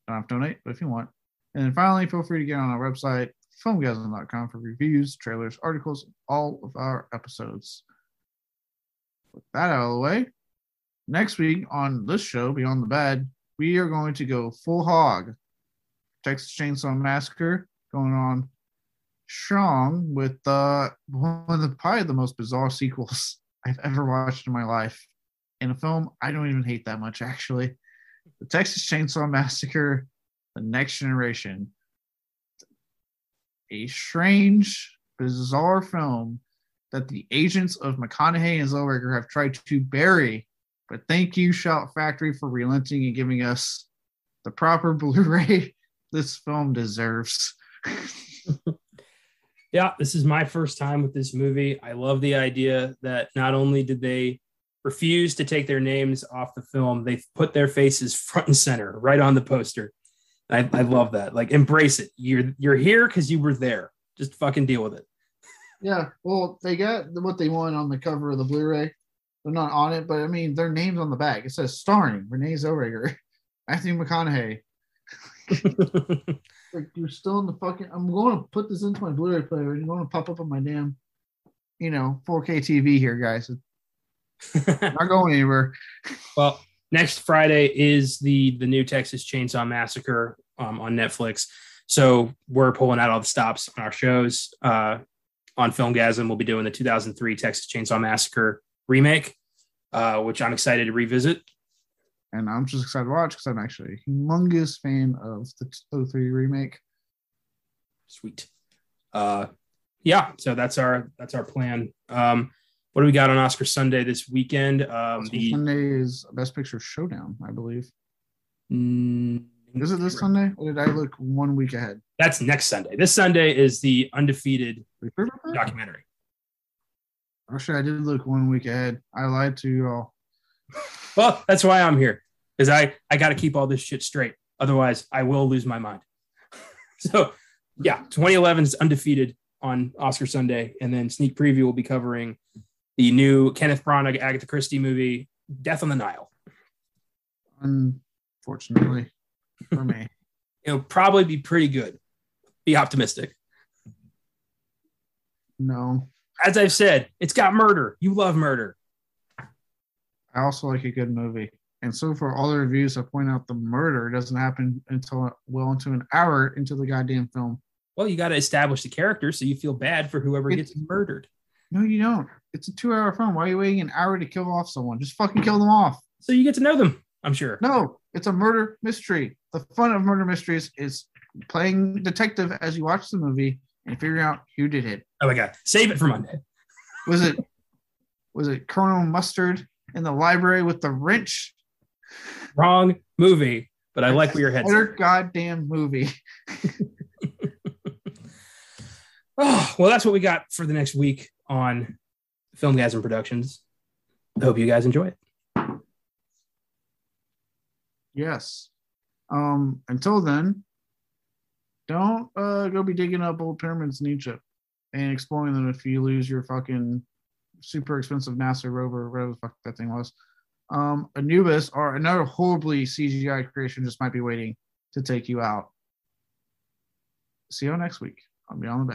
Don't have to donate, but if you want. And then finally, feel free to get on our website, filmgasm.com, for reviews, trailers, articles, all of our episodes. With that out of the way, next week on this show, Beyond the Bad, we are going to go full hog. Texas Chainsaw Massacre going on strong with one of the probably the most bizarre sequels I've ever watched in my life. In a film I don't even hate that much, actually. The Texas Chainsaw Massacre, The Next Generation. A strange, bizarre film that the agents of McConaughey and Zellweger have tried to bury. But thank you, Shout Factory, for relenting and giving us the proper Blu-ray this film deserves. Yeah, this is my first time with this movie. I love the idea that not only did they refuse to take their names off the film, they put their faces front and center, right on the poster. I love that. Like, embrace it. You're here because you were there. Just fucking deal with it. Yeah, well, they got what they want on the cover of the Blu-ray. They're not on it, but I mean, their name's on the back. It says starring Renee Zellweger, Matthew McConaughey. Like, you're still in the fucking. I'm going to put this into my Blu-ray player, and you're going to pop up on my damn, 4K TV here, guys. Not going anywhere. Well, next Friday is the new Texas Chainsaw Massacre on Netflix, so we're pulling out all the stops on our shows. On Filmgasm, we'll be doing the 2003 Texas Chainsaw Massacre remake, which I'm excited to revisit. And I'm just excited to watch because I'm actually a humongous fan of the 2003 remake. Sweet. Yeah, so that's our plan. What do we got on Oscar Sunday this weekend? Sunday is Best Picture Showdown, I believe. Is it this Sunday? Or did I look 1 week ahead? That's next Sunday. This Sunday is the Undefeated documentary. Actually, I did look 1 week ahead. I lied to you all. Well, that's why I'm here, because I got to keep all this shit straight. Otherwise, I will lose my mind. So, yeah, 2011 is Undefeated on Oscar Sunday, and then Sneak Preview will be covering the new Kenneth Branagh, Agatha Christie movie, Death on the Nile. Unfortunately for me. It'll probably be pretty good. Be optimistic. No. As I've said, it's got murder. You love murder. I also like a good movie. And so for all the reviews, I point out the murder doesn't happen until well into an hour into the goddamn film. Well, you got to establish the character so you feel bad for whoever gets murdered. No, you don't. It's a 2-hour film. Why are you waiting an hour to kill off someone? Just fucking kill them off. So you get to know them, I'm sure. No, it's a murder mystery. The fun of murder mysteries is playing detective as you watch the movie and figuring out who did it. Oh my God. Save it for Monday. Was it Colonel Mustard in the library with the wrench? Wrong movie, but I like where your head's at. Other goddamn movie. Oh, well, that's what we got for the next week on Filmgasm Productions. I hope you guys enjoy it. Yes. Until then, don't go be digging up old pyramids in Egypt and exploring them if you lose your fucking super expensive NASA rover, whatever the fuck that thing was. Anubis, or another horribly CGI creation, just might be waiting to take you out. See you next week on Beyond the